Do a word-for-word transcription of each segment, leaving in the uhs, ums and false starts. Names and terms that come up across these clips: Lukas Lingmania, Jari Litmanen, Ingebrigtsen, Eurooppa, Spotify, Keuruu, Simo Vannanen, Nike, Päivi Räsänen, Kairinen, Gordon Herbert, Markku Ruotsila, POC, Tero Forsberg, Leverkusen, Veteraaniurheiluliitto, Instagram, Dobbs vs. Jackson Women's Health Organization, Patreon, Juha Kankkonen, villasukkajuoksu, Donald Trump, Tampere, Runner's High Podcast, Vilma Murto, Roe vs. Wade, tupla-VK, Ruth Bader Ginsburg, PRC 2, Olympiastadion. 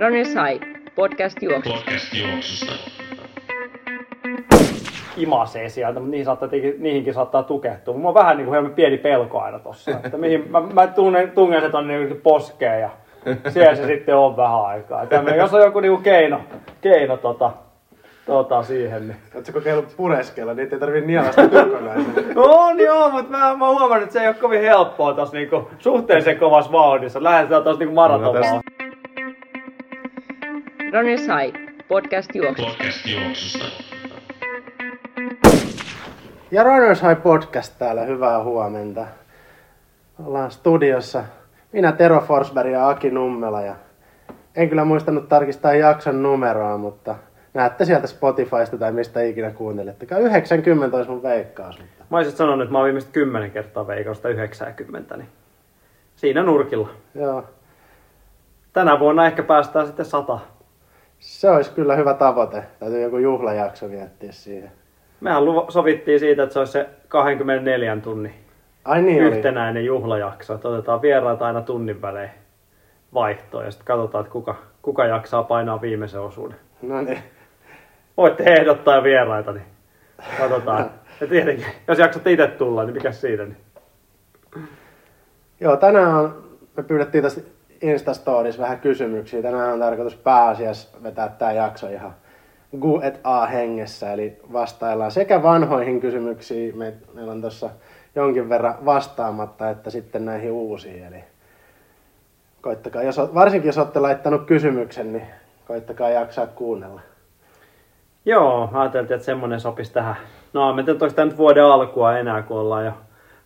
Runner's High Podcast juoksusta. Podcast juoksusta. Imasee sieltä, mutta niihin saattaa, niihinkin saattaa tukehtua. Mulla on vähän niin kuin pieni pelko aina tossa. Että mihin, mä mä tunnen, tunnen se tonne poskeen ja siellä se sitten on vähän aikaa. Tällainen, jos on joku niin kuin keino, keino tota, tota siihen. Niin. Oletko kokeillut pureskella, niin ettei tarvii nielasta kokonaisen? On joo, mutta mä, mä huomannut, että se ei ole kovin helppoa tossa niin kuin suhteellisen kovassa vauhdissa. Lähdetään tossa niin kuin maratonvauhdissa. Runner's High Podcast juoksusta. Ja Runner's High Podcast täällä, hyvää huomenta. Ollaan studiossa. Minä Tero Forsberg ja Aki Nummela. Ja en kyllä muistanut tarkistaa jakson numeroa, mutta näette sieltä Spotifysta tai mistä ikinä kuuntelettekaan. yhdeksänkymmentä olisi mun veikkaus. Mutta... Mä olisit sanonut, että mä oon viimeiset kymmenen kertaa veikausta yhdeksänkymmentä, niin siinä nurkilla. Joo. Tänä vuonna ehkä päästään sitten sata. Se olisi kyllä hyvä tavoite. Täytyy joku juhlajakso viettiä siihen. Mehän sovittiin siitä, että se olisi se kaksikymmentäneljä tunnin Ai niin yhtenäinen oli. Juhlajakso. Että otetaan vieraita aina tunnin välein vaihtoon ja sitten katsotaan, että kuka, kuka jaksaa painaa viimeisen osuuden. No niin. Voitte ehdottaa vieraita, niin katsotaan. No. Ja tietenkin, jos jaksatte itse tulla, niin mikäs siitä? Niin. Joo, tänään me pyydettiin tästä Instastorissa vähän kysymyksiä. Tänään on tarkoitus pääasiassa vetää tämä jakso ihan Gu et A hengessä, eli vastaillaan sekä vanhoihin kysymyksiin, me, meillä on tuossa jonkin verran vastaamatta, että sitten näihin uusiin, eli koittakaa, jos, varsinkin jos olette laittanut kysymyksen, niin koittakaa jaksaa kuunnella. Joo, ajateltiin, että semmoinen sopisi tähän. No, me teemme toista nyt vuoden alkua enää, kun ollaan jo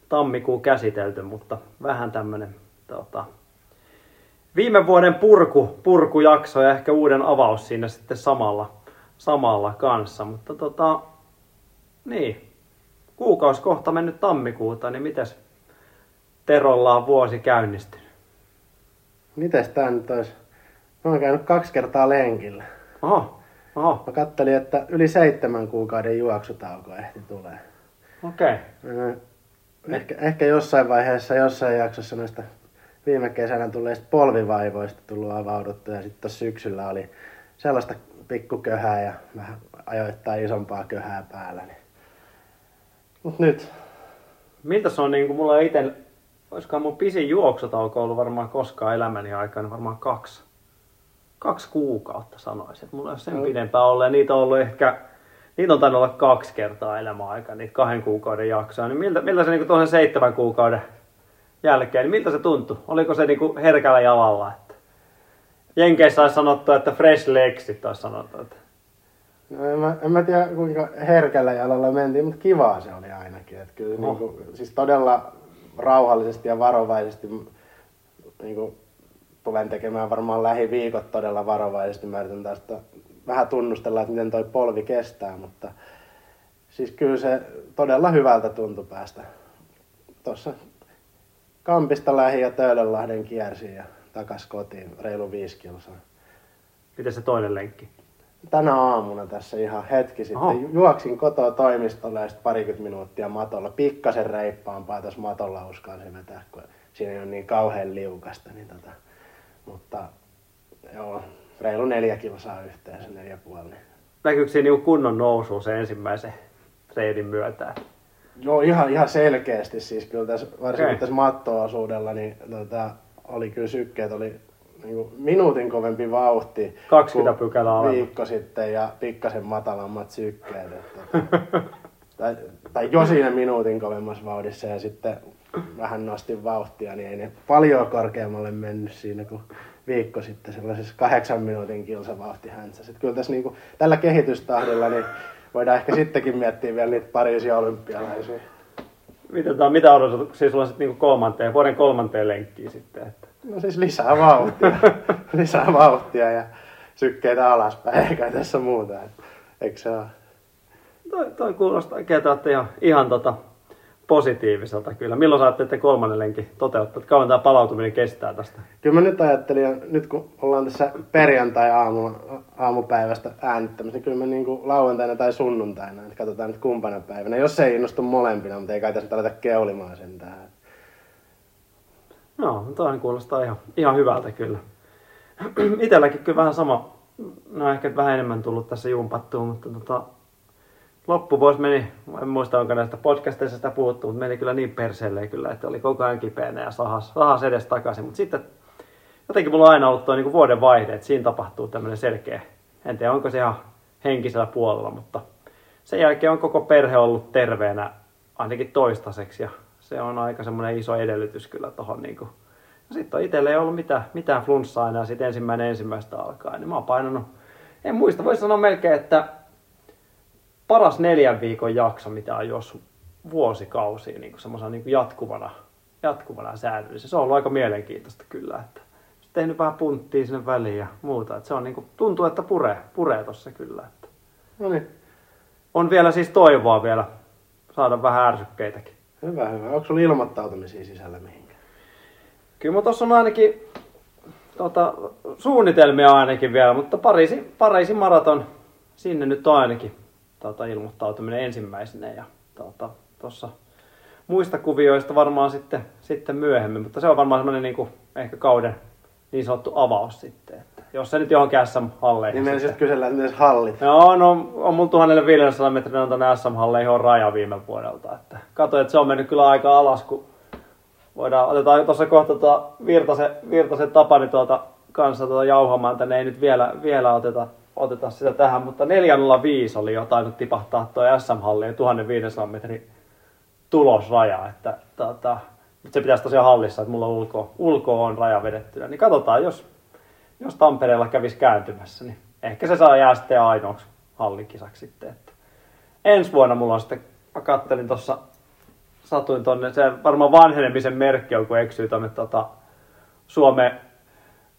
tammikuun käsitelty, mutta vähän tämmöinen tota, viime vuoden purku, purkujakso ja ehkä uuden avaus siinä sitten samalla. Samalla kanssa, mutta tota, niin, kuukausi kohta mennyt tammikuuta, niin mites Terolla on vuosi käynnistynyt? Mites tää nyt ois? Mä oon käynyt kaksi kertaa lenkillä. Oho, oho. Mä kattelin, että yli seitsemän kuukauden juoksutauko ehti tulee. Okei. Okay. Ehkä, ehkä jossain vaiheessa, jossain jaksossa noista viime kesänä tulleista polvivaivoista tullut avauduttu ja sitten syksyllä oli sellaista pikkuköhää ja vähän ajoittain isompaa köhää päällä. Niin. Mut nyt. Miltä se on niinku mulla iten, olisikohan mun pisin juoksutauko ollut varmaan koskaan elämäni aikana, varmaan kaksi, kaksi kuukautta sanoisin. Mulla ei ole sen no. pidempää ollut ja niitä on ollut ehkä, niitä on tainnut olla kaksi kertaa elämän aikana, niitä kahden kuukauden jaksoa. Niin miltä, miltä se niinku tuollaisen seitsemän kuukauden jälkeen, niin miltä se tuntui? Oliko se niinku herkällä jalalla? Jenkeissä olisi sanottu, että fresh legsit olisi sanottu. Että... No en mä, en mä tiedä kuinka herkällä jalalla mentiin, mutta kivaa se oli ainakin. Että kyllä oh. niin kuin, siis todella rauhallisesti ja varovaisesti niin kuin, tulen tekemään varmaan lähiviikot todella varovaisesti. Mä yritän tästä vähän tunnustella, että miten toi polvi kestää, mutta siis kyllä se todella hyvältä tuntui päästä tuossa Kampista lähi- ja Töölönlahden kiersiin ja takas kotiin, reilu viisi kilsaa. Miten se toinen lenkki? Tänä aamuna tässä ihan hetki sitten. Oho. Juoksin kotoa toimistolle ja sitten parikymmentä minuuttia matolla. Pikkasen reippaampaa tuossa matolla uskalsin vetää, kun siinä ei ole niin kauhean liukasta. Niin tota. Mutta joo, reilu neljä kilsaa yhteensä, neljä puoli. Niin. Näkyykö siinä niinku kunnon nousua sen ensimmäisen reidin myötä? Joo, ihan, ihan selkeästi siis. Kyllä tässä, varsinkin okay. tässä matto-osuudella, niin tota, oli kyllä sykkeet, oli niinku minuutin kovempi vauhti kaksikymmentä pykälää alemmat viikko sitten ja pikkasen matalammat sykkeet. Että, tai, tai jo siinä minuutin kovemmassa vauhdissa ja sitten vähän nostin vauhtia, niin ei ne paljon korkeammalle mennyt siinä kuin viikko sitten sellaisessa kahdeksan minuutin kilsavauhtihänsä. Sitten kyllä tässä niinku, tällä kehitystahdilla niin voidaan ehkä sittenkin miettiä vielä niitä Pariisin olympialaisia. Mitä, mitä odotuksia sulla on sitten niinku kolmanteen, vuoden kolmanteen lenkkiin sitten? Että. No siis lisää vauhtia. lisää vauhtia ja sykkeitä alaspäin. Eikä tässä muuta. Eikö se ole? Toi, toi kuulostaa ihan, ihan tota positiiviselta kyllä. Milloin sä ajattelet kolmannen lenkin toteuttaa? Kauan tämä palautuminen kestää tästä? Kyllä mä nyt ajattelin, nyt kun ollaan tässä perjantai-aamupäivästä äänittämässä, niin kyllä mä niin kuin lauantaina tai sunnuntaina, että katsotaan nyt kumpana päivänä. Jos ei innostu molempina, mutta ei kai tässä nyt aleta keulimaan sen tähän. No, toinen kuulostaa ihan, ihan hyvältä kyllä. Itselläkin kyllä vähän sama. No ehkä vähän enemmän tullut tässä jumpattua, mutta tota, loppuvuosi meni, en muista onko näistä podcasteista sitä puhuttu, mutta meni kyllä niin perseelleen kyllä, että oli koko ajan kipeänä ja sahas, sahas edes takaisin. Mutta sitten jotenkin mulla on aina ollut tuo niin kuin vuoden vaihde, että siinä tapahtuu tämmöinen selkeä, en tiedä onko se ihan henkisellä puolella, mutta sen jälkeen on koko perhe ollut terveenä ainakin toistaiseksi ja se on aika semmoinen iso edellytys kyllä tuohon niin kuin. Sitten on itselle ei ollut mitään, mitään flunssaa enää sitten ensimmäinen ensimmäistä alkaen, niin mä oon painanut, en muista, voisi sanoa melkein, että paras neljän viikon jakso, mitä on jos vuosikausia niin semmoisena niin jatkuvana, jatkuvana säännöllisessä. Se on ollut aika mielenkiintoista kyllä, että tehnyt vähän punttia sinne väliin ja muuta, että se on niin kuin, tuntuu, että puree, puree tossa kyllä. Että. Noniin. On vielä siis toivoa vielä saada vähän ärsykkeitäkin. Hyvä, hyvä. Onko sulla ilmoittautumisia sisällä mihin? Kyllä mä tossa on ainakin tota, suunnitelmia ainakin vielä, mutta Pariisin, Pariisin maraton, sinne nyt on ainakin tota, ilmoittautuminen ensimmäisenä ja tuossa tota, muista kuvioista varmaan sitten, sitten myöhemmin, mutta se on varmaan semmoinen niin kuin, ehkä kauden niin sanottu avaus sitten, että jos se nyt johonkin S M-halleihin. Niin meillä sitten kysellään edes hallit. Joo, no on mulla tuhat viisisataa metrin on tuonne S M-halleihin on raja viime vuodelta, että katsoin, että se on mennyt kyllä aika alas, kun voidaan, otetaan tuossa kohta tuota Virtasen, Virtasen Tapani tuota kanssa tuota jauhamaan tänne, ei nyt vielä, vielä oteta, oteta sitä tähän, mutta neljä nolla viisi oli jotain nyt tipahtaa tuo S M-halliin tuhat viisisataa metrin tulosraja, että tuota, nyt se pitäisi tosiaan hallissa, että mulla ulkoa, ulkoa on raja vedettynä, niin katsotaan, jos, jos Tampereella kävisi kääntymässä, niin ehkä se saa jää sitten ainoaksi hallikisaksi sitten, että ensi vuonna mulla on sitten, mä kattelin tuossa satuin tuonne, se varmaan vanhenemisen merkki on, kun eksyy tuonne tota, Suomen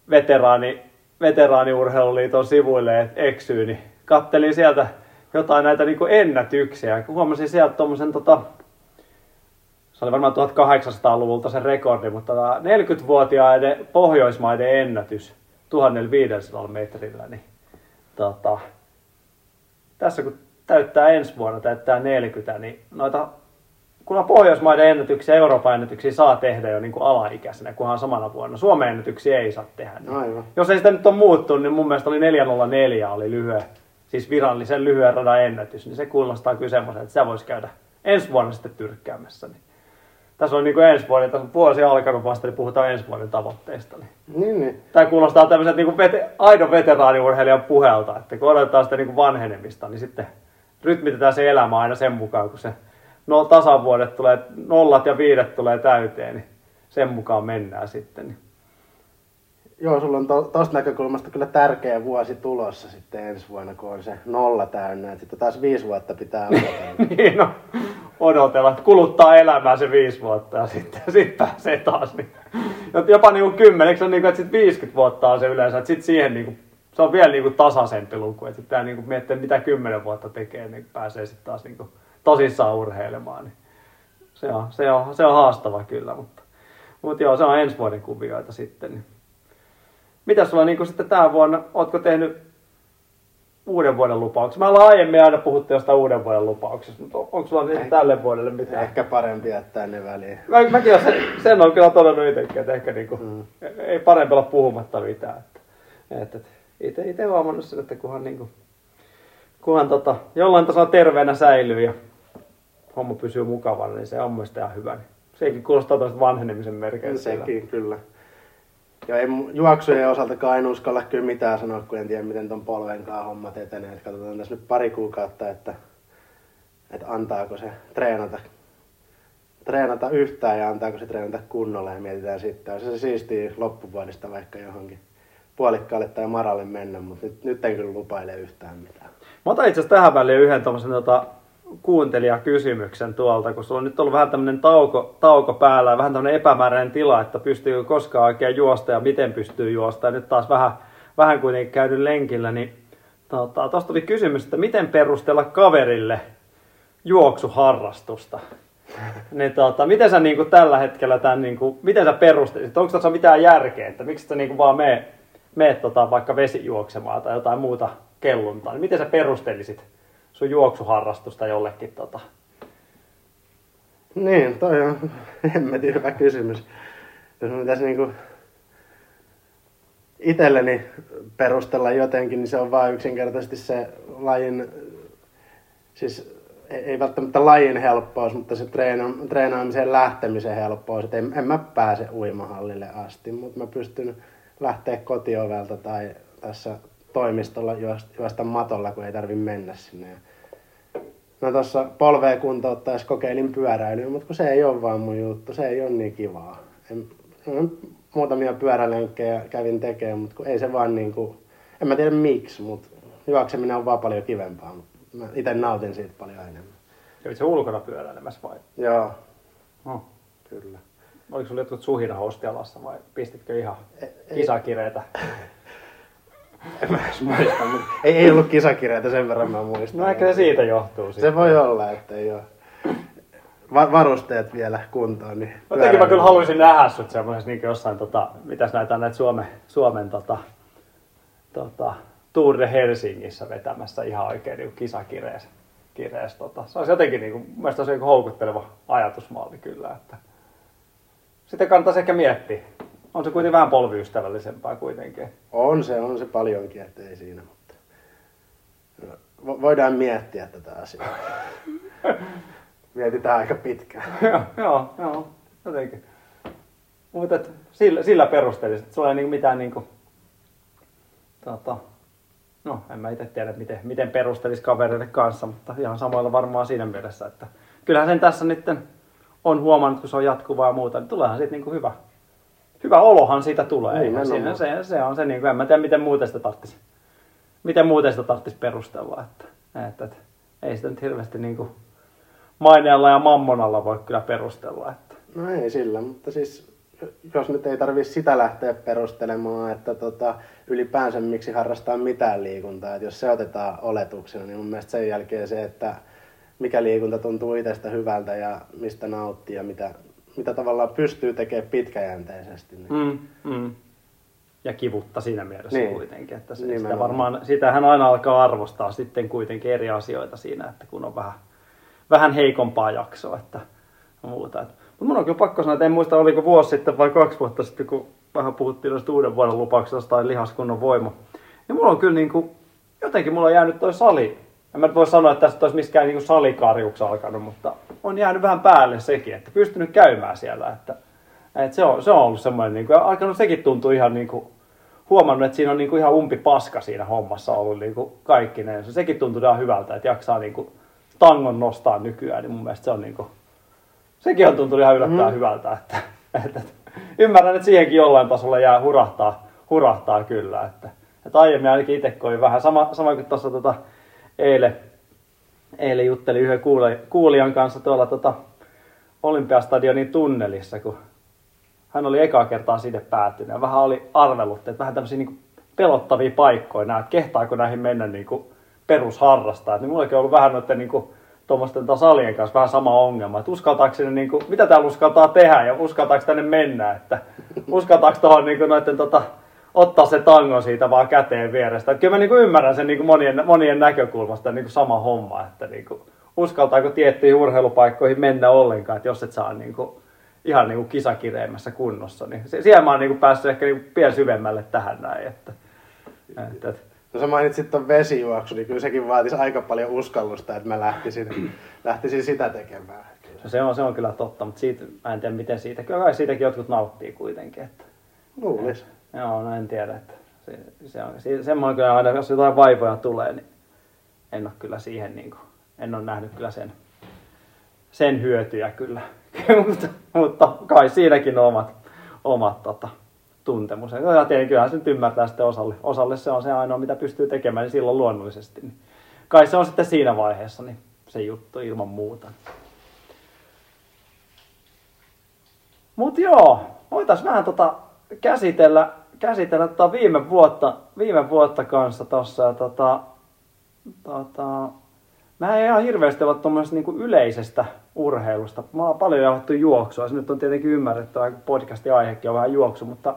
veteraani, Veteraaniurheiluliiton sivuille, että eksyy, niin kattelin sieltä jotain näitä niin kuin ennätyksiä. Huomasin sieltä tuommoisen, tota, se oli varmaan tuhatkahdeksansataaluvulta se rekordi, mutta neljäkymmentävuotiaiden Pohjoismaiden ennätys tuhat viisisataa metrillä. Niin, tota, tässä kun täyttää ensi vuonna, täyttää neljäkymmentä, niin noita kunhan Pohjoismaiden ennätyksiä ja Euroopan ennätyksiä saa tehdä jo niin kuin alaikäisenä, kunhan samana vuonna. Suomen ennätyksiä ei saa tehdä. Niin. Jos ei sitä nyt ole muuttunut, niin mun mielestä oli neljä nolla neljä oli lyhyen, siis virallisen lyhyen radan ennätys. Niin se kuulostaa kyllä semmoisen, että sitä voisi käydä ensi vuonna sitten tyrkkäämässä. Niin. Tässä on niin kuin ensi vuonna, tässä on vuosi alkanut vasta, niin puhutaan ensi vuoden tavoitteista. Niin. Niin, niin. Tämä kuulostaa tämmöiseltä niin kuin vete, aidon veteraaniurheilijan puhelta, että kun odotetaan sitä niin kuin vanhenemista, niin sitten rytmitetään se elämä aina sen mukaan, kun se no tasavuodet tulee, nollat ja viidet tulee täyteen, niin sen mukaan mennään sitten. Joo, sulla on tuosta näkökulmasta kyllä tärkeä vuosi tulossa sitten ensi vuonna, kun on se nolla täynnä. Et sitten taas viisi vuotta pitää odotella. Niin no, odotella. Kuluttaa elämää se viisi vuotta ja sitten sit pääsee taas. Niin. Jopa niin kuin kymmeneksi on niin kuin, että sitten viisikymmentä vuotta on se yleensä. Että sitten siihen niin kuin, se on vielä niin kuin tasaisempi luku. Että pitää niin kuin miettiä, mitä kymmenen vuotta tekee, niin pääsee sitten taas niin kuin tosissaan urheilemaan, niin se on, se on, se on haastava kyllä, mutta, mutta joo, se on ensi vuoden kuvioita sitten. Niin. Mitäs sulla niin sitten tää vuonna, ootko tehnyt uuden vuoden lupauksia? Mä ollaan aiemmin aina puhuttu jostain uuden vuoden lupauksesta, mutta onko sulla niitä tälle vuodelle mitään? Ehkä parempi jättää ne väliin. Mä, mäkin olen sen, sen on kyllä todennut itsekin, että ehkä niinku, mm. ei parempi olla puhumatta mitään. Että, että, että, ite, ite vaan mannut sen, että kunhan, niinku, kunhan tota, jollain tasolla terveenä säilyy ja homma pysyy mukavana, niin se on myös ihan hyvä. Sekin kuulostaa toista vanhenemisen merkeiltä. Sekin, kyllä. Ja juoksujen osaltakaan en uskalla kyllä mitään sanoa, kun en tiedä, miten ton polvenkaan hommat etenee. Et katsotaan tässä nyt pari kuukautta, että, että antaako se treenata, treenata yhtään ja antaako se treenata kunnolla. Ja mietitään sitten, jos se siistii loppuvuodesta vaikka johonkin puolikkaalle tai maralle mennä, mutta nyt, nyt en kyllä lupaile yhtään mitään. Mä otan itse asiassa tähän väliin yhden tommosen tota kuuntelijakysymyksen tuolta, kun sulla on nyt ollut vähän tämmönen tauko, tauko päällä ja vähän tämmönen epämääräinen tila, että pystyykö koskaan oikein juosta ja miten pystyy juosta. Ja nyt taas vähän, vähän kuitenkin käynyt lenkillä, niin tuosta tota, tuli kysymys, että miten perustella kaverille juoksuharrastusta? Niin, tota, miten sä niinku tällä hetkellä tämän, niinku, miten sä perustelisit? Onko tässä mitään järkeä, että miksi sä niinku vaan mee, mee tota, vaikka vesijuoksemaan tai jotain muuta kelluntaa? Niin miten sä perustelisit sun juoksuharrastusta jollekin tota? Niin, toi on hemmetin hyvä kysymys. Jos mä pitäisi niinku itselleni perustella jotenkin, niin se on vaan yksinkertaisesti se lajin, siis ei välttämättä lajin helppous, mutta se treena- treenaamiseen lähtemisen helppous. Et en, en mä pääse uimahallille asti, mutta mä pystyn lähteä kotiovelta tai tässä toimistolla juosta matolla, kun ei tarvi mennä sinne. No tuossa polvea kuntouttaessa kokeilin pyöräilyä, mutta kun se ei ole vaan mun juttu, se ei ole niin kivaa. En, en, muutamia pyörälenkkejä kävin tekemään, mutta kun ei se vaan niin kuin, en mä tiedä miksi, mutta juokseminen on vaan paljon kivempaa. Mä ite nautin siitä paljon enemmän. Kävit se ulkona pyöräilemässä vai? Joo. Oh. Kyllä. Oliko sulla jotkut suhina hostialassa vai pistitkö ihan e- kisakireitä? En mä edes muista, mutta ei, ei ollut kisakireitä, sen verran mä muistan. No ehkä se siitä johtuu. Siitä. Se voi olla, että ei ole. Va- varusteet vielä kuntoon. Niin jotenkin mä kyllä haluaisin nähdä sut semmoisessa niin jossain, tota, mitäs näitä on näitä Suomen, Suomen tota, tota, Tour de Helsingissä vetämässä ihan oikein niin kisakireessä. Kirees, tota. Se olisi jotenkin, niin kuin, mun mielestä se olisi houkutteleva ajatusmalli kyllä. Että. Sitten kannattaisi ehkä miettiä. On se kuitenkin vähän polviystävällisempää kuitenkin. On se, on se paljonkin, ettei siinä, mutta Vo- voidaan miettiä tätä asiaa. Mietitään aika pitkään. joo, joo, joo, jotenkin. Mutta sillä, sillä perusteellisesti, että sulla ei niinku mitään niinku, tota, no en mä itse tiedä miten, miten perustelisi kavereiden kanssa, mutta ihan samoilla varmaan siinä mielessä, että kyllähän sen tässä nyt on huomannut, kun se on jatkuvaa ja muuta, niin tuleehan siitä niinku hyvä. Hyvä olohan siitä tulee. Niin, no, siinä, no. Se, se on se, niin kuin, en mä tiedä miten muuten sitä tarvitsisi, miten muuten sitä tarvitsisi perustella. Että, että, että, ei sitä nyt hirveästi niin kuin maineella ja mammonalla voi kyllä perustella. Että. No ei sillä, mutta siis jos nyt ei tarvitse sitä lähteä perustelemaan, että tota, ylipäänsä miksi harrastaa mitään liikuntaa. Että jos se otetaan oletuksena, niin mun mielestä sen jälkeen se, että mikä liikunta tuntuu itsestä hyvältä ja mistä nauttii ja mitä... mitä tavallaan pystyy tekemään pitkäjänteisesti. Niin. Mm, mm. Ja kivutta siinä mielessä niin. Kuitenkin. Että se, sitä varmaan, sitähän aina alkaa arvostaa sitten kuitenkin eri asioita siinä, että kun on vähän, vähän heikompaa jaksoa että muuta. Mutta mun on kyllä pakko sanoa, että en muista oliko vuosi sitten vai kaksi vuotta sitten, kun vähän puhuttiin noista uuden vuoden lupauksesta tai lihaskunnon voimo. Niin mulla on kyllä niin kuin, jotenkin mulla on jäänyt toi sali. En mä voi sanoa, että tästä olisi miskään niin salikarjuksi alkanut, mutta on jäänyt vähän päälle sekin, että pystynyt käymään siellä. Että, että se, on, se on ollut semmoinen, niin kuin, alkanut sekin tuntuu ihan niin kuin, huomannut, että siinä on niin kuin, ihan umpi paska siinä hommassa ollut niin kuin, kaikki ne. Sekin tuntuu ihan hyvältä, että jaksaa niin kuin, tangon nostaa nykyään, niin mun mielestä se on niin kuin, sekin on tuntunut ihan yllättävän mm. hyvältä. Että, että, että, ymmärrän, että siihenkin jollain tasolla jää hurahtaa, hurahtaa kyllä. Että, että aiemmin ainakin itse koin vähän, sama, sama kuin tuossa tota, Eilen, eilen juttelin yhden kuulijan kanssa tuolla tota Olympiastadionin tunnelissa, kun hän oli ekaa kertaa sinne päätynyt. Vähän oli arvellut, että vähän tämmöisiä niinku pelottavia paikkoja nämä, että kehtaako näihin mennä niinku perusharrastaa. Niin mullakin on ollut vähän noiden niinku, tuommoisten salien kanssa vähän sama ongelma, että uskaltaako sinne, niinku, mitä täällä uskaltaa tehdä ja uskaltaako tänne mennä, että uskaltaako tuohon niinku noiden tota... ottaa se tango siitä vaan käteen vierestä. Että kyllä mä niinku ymmärrän sen niinku monien, monien näkökulmasta niinku sama homma, että niinku, uskaltaako tiettyihin urheilupaikkoihin mennä ollenkaan, että jos et saa niinku, ihan niinku kisakireimmässä kunnossa. Niin se, siellä mä oon niinku päässyt ehkä niinku pian syvemmälle tähän näin. Että, että, että. No sä mainitsit ton vesijuoksu, niin kyllä sekin vaatisi aika paljon uskallusta, että mä lähtisin, lähtisin sitä tekemään. No se on, se on kyllä totta, mutta siitä, mä en tiedä miten siitä. Kyllä kai siitäkin jotkut nauttii kuitenkin. Että, luulis. Joo, no en tiedä, että se, se on, se, semmoinen kyllä aina, jos jotain vaivoja tulee, niin en ole kyllä siihen niinku, en ole nähnyt kyllä sen, sen hyötyjä kyllä, mutta, mutta kai siinäkin on omat, omat tota, tuntemukset. Ja tietenkin kyllähän se nyt ymmärtää sitten osalle, osalle se on se ainoa, mitä pystyy tekemään, niin silloin luonnollisesti. Niin kai se on sitten siinä vaiheessa niin se juttu ilman muuta. Mut joo, voitais vähän tota käsitellä, Käsitellä tota viime vuotta, viime vuotta kanssa tossa tota, tota, mä en ihan hirveästi ole tuommoisesta niinku yleisestä urheilusta. Mä oon paljon jauhattu juoksua, se nyt on tietenkin ymmärretty, podcastin aihekin on vähän juoksu, mutta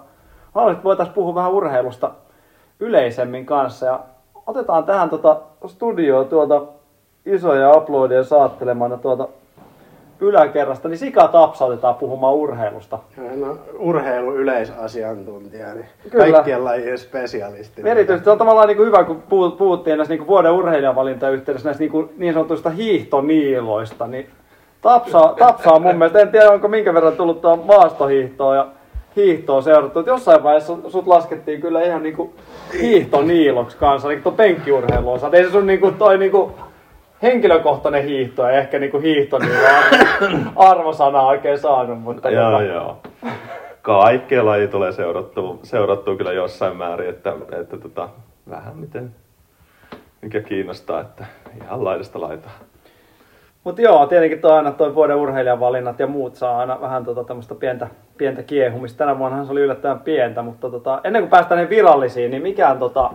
haluaisin, että voitaisiin puhua vähän urheilusta yleisemmin kanssa. Ja otetaan tähän tota studioon tuolta isoja aplodeja saattelemana tuolta yläkerrasta, niin sika tapsautetaan puhumaan urheilusta. Hän on urheiluyleisasiantuntija, niin kyllä. Kaikkien lajien spesialisti. Erityisesti se on tavallaan niin kuin hyvä, kun puhuttiin näissä niin kuin vuoden urheilijavalinta-yhteydessä näistä niin, kuin niin sanotuista hiihtoniiloista, niin tapsaa, tapsaa mun mielestä. En tiedä, onko minkä verran tullut tuo maastohiihtoa ja hiihtoa seurattu. Että jossain vaiheessa sut laskettiin kyllä ihan niin kuin hiihtoniiloksi kanssa, niin kuin tuon penkkiurheiluosa. Ei se sun niin kuin toi niin kuin henkilökohtainen hiihto ja ehkä niinku hiihto niin arvosanaa oikein saanut, mutta joo joka... joo. Kaikkea laji tulee seurattua, seurattua kyllä jossain määrin, että että tota, vähän miten mikä kiinnostaa, että ihan laidasta laitaan. Mut joo, tietenkin toi aina toi vuoden urheilijavalinnat ja muut saa aina vähän tota tämmöstä pientä pientä kiehumista. Tänä vuonnahan se oli yllättävän pientä, mutta tota, ennen kuin päästään ne virallisiin, niin mikä on tota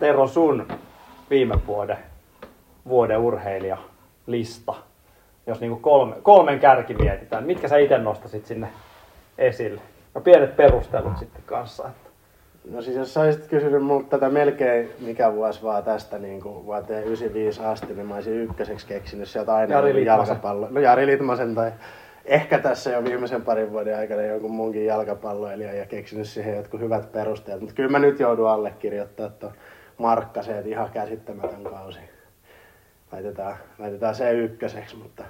Tero sun viime vuoden vuoden urheilijalista, jos niinku kolme, kolmen kärki mietitään. Mitkä sä ite nostasit sinne esille? No pienet perustelut sitten kanssa. Että. No siis jos sä olisit kysynyt multa tätä melkein mikä vuosi vaan tästä niin kuin vuoteen yhdeksänkymmentäviisi asti, niin mä olisin ykköseksi keksinyt sieltä aina Jari jalkapallo. No Jari Litmasen tai ehkä tässä jo viimeisen parin vuoden aikana jonkun muunkin jalkapalloilija ja keksinyt siihen jotkut hyvät perusteet. Mutta kyllä mä nyt joudun allekirjoittamaan tuon Markkaseen, ihan käsittämätön kausi. Laitetaan, laitetaan se ykköseksi, mutta...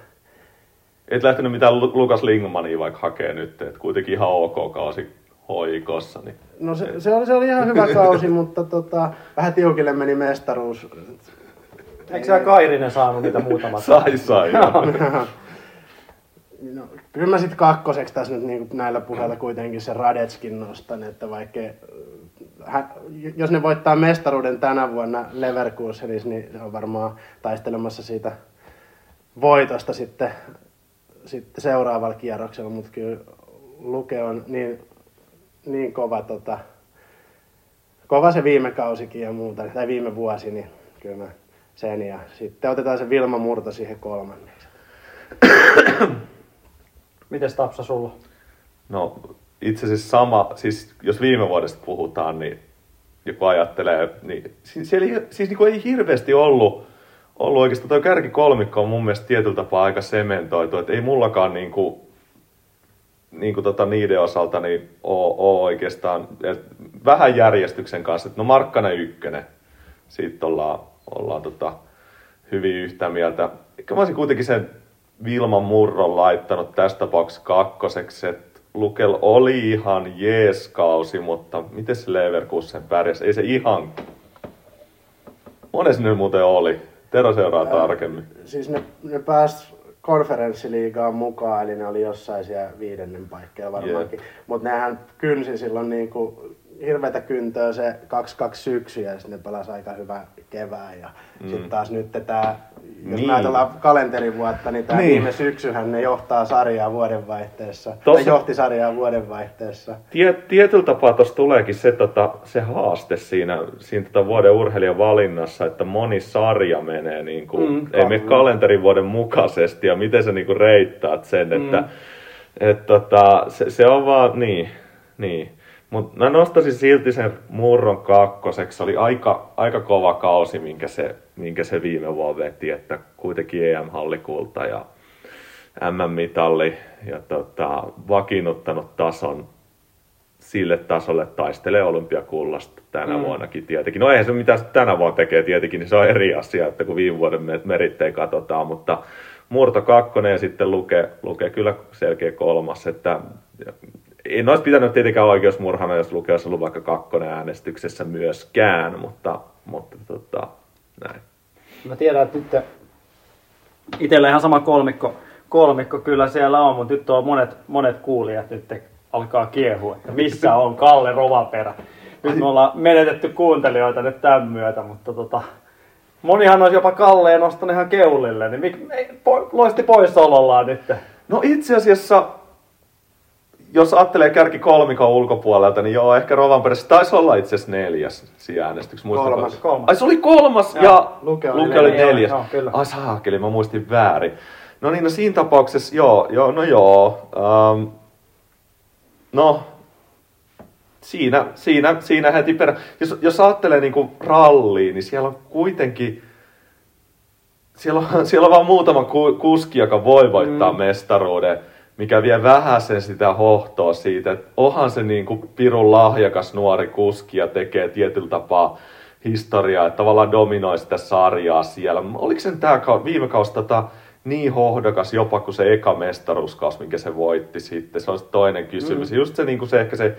Et lähtenyt mitään Lukas Lingmania vaikka hakee nyt, että kuitenkin ihan ok kausi H I K:ssa. Niin... No se, se, oli, se oli ihan hyvä kausi, mutta tota, vähän tiukille meni mestaruus. Eikö sä Kairinen saanut niitä muutamat? Sai, sai. No, kyllä mä sit kakkoseksi tässä nyt niin näillä puheilla kuitenkin se Radetskin nostan, että vaikka... Hän, jos ne voittaa mestaruuden tänä vuonna Leverkusenissa, niin se on varmaan taistelemassa siitä voitosta sitten, sitten seuraavalla kierroksella, mutta kyllä Luke on niin, niin kova, tota, kova se viime kausikin ja muuta, tai viime vuosi, niin kyllä mä sen ja sitten otetaan se Vilma Murto siihen kolmanneksi. Mites Tapsa sulla? No... Itse asiassa sama, siis jos viime vuodesta puhutaan, niin joku ajattelee, niin siis, siellä, siis niin kuin ei hirveästi ollut, ollut oikeastaan tuo kärkikolmikko on mun mielestä tietyllä tapaa aika sementoitu, että ei mullakaan niin kuin, niin kuin tota niiden osalta niin ole, ole oikeastaan, vähän järjestyksen kanssa, että no Markkainen ykkönen, siitä ollaan, ollaan tota hyvin yhtä mieltä. Ehkä mä olisin kuitenkin sen Vilman Murron laittanut tässä tapauksessa kakkoseksi, Lukel oli ihan jees kausi, mutta miten se Leverkusen pärjäsi? Ei se ihan... Monessa nyt muuten oli. Tero seuraa Ää, tarkemmin. Siis ne, ne pääsi konferenssiliigaan mukaan, eli ne oli jossain siellä viidennen paikkeilla varmaankin. Yeah. Mutta nehän kynsi silloin niinku hirveätä kyntöä se kaksi kaksi syksy ja sitten ne pelasi aika hyvä kevään. Ja mm. sitten taas nyt tämä, jos niin. ajatellaan kalenterivuotta, niin tämä niin. viime syksyhän ne johtaa sarjaa vuodenvaihteessa. Tossa... Tai johti sarjaa vuodenvaihteessa. Tiet, tietyllä tapaa tuossa tuleekin se, tota, se haaste siinä, siinä tota vuoden urheilijan valinnassa, että moni sarja menee, niin kuin, mm, ei mene kalenterivuoden mukaisesti ja miten sä niin kuin reittaat sen, mm. että et, tota, se, se on vaan niin, niin. Mutta mä nostasin silti sen Murron kakkoseksi. Se oli aika, aika kova kausi, minkä se, minkä se viime vuonna veti, että kuitenkin E M-hallikulta ja M M-mitalli ja tota, vakiinnuttanut tason sille tasolle, taistelee olympiakullasta tänä mm. vuonnakin tietenkin. No eihän se mitään tänä vuonna tekee tietenkin, niin se on eri asia, että kun viime vuoden merittejä katsotaan, mutta Murto kakkonen ja sitten lukee, lukee kyllä selkeä kolmas, että... En olisi pitänyt tietenkään oikeusmurhana, jos Luke olisi ollut vaikka kakkonen äänestyksessä myöskään, mutta, mutta tota, näin. Mä tiedän, että nyt itsellä ihan sama kolmikko, kolmikko kyllä siellä on, mutta nyt on monet, monet kuulijat nyt alkaa kiehua, että missä on Kalle Rovanperä. Nyt me ollaan menetetty kuuntelijoita nyt tämän myötä, mutta tota, monihan olisi jopa Kalleen nostanut ihan keulille, niin loisti poissaolollaan nyt. No itse asiassa... Jos ajattelee kärki kolmikon ulkopuolelta, niin joo, ehkä Rovanperässä taisi olla itse asiassa neljäs siinä äänestyksessä. Kolmas, kolmas. Ai se oli kolmas ja, ja Luke oli, Luke oli neljäs. Joo, kyllä. Ai saakeli, mä muistin väärin. No niin, no siinä tapauksessa joo, joo no joo. Um, no, siinä, siinä, siinä heti perään. Jos, jos ajattelee niinku ralliin, niin siellä on kuitenkin... siellä on, siellä on vaan muutama kuski, joka voi voittaa mm. mestaruuden, mikä vie vähäsen sitä hohtoa siitä, että onhan se niin kuin pirun lahjakas nuori kuski ja tekee tietyllä tapaa historiaa, että tavallaan dominoi sitä sarjaa siellä. Oliko sen tää viime kausi tota, niin hohdokas jopa kuin se eka mestaruuskaus, minkä se voitti sitten? Se on toinen kysymys. Mm. Just se, niin kuin se ehkä se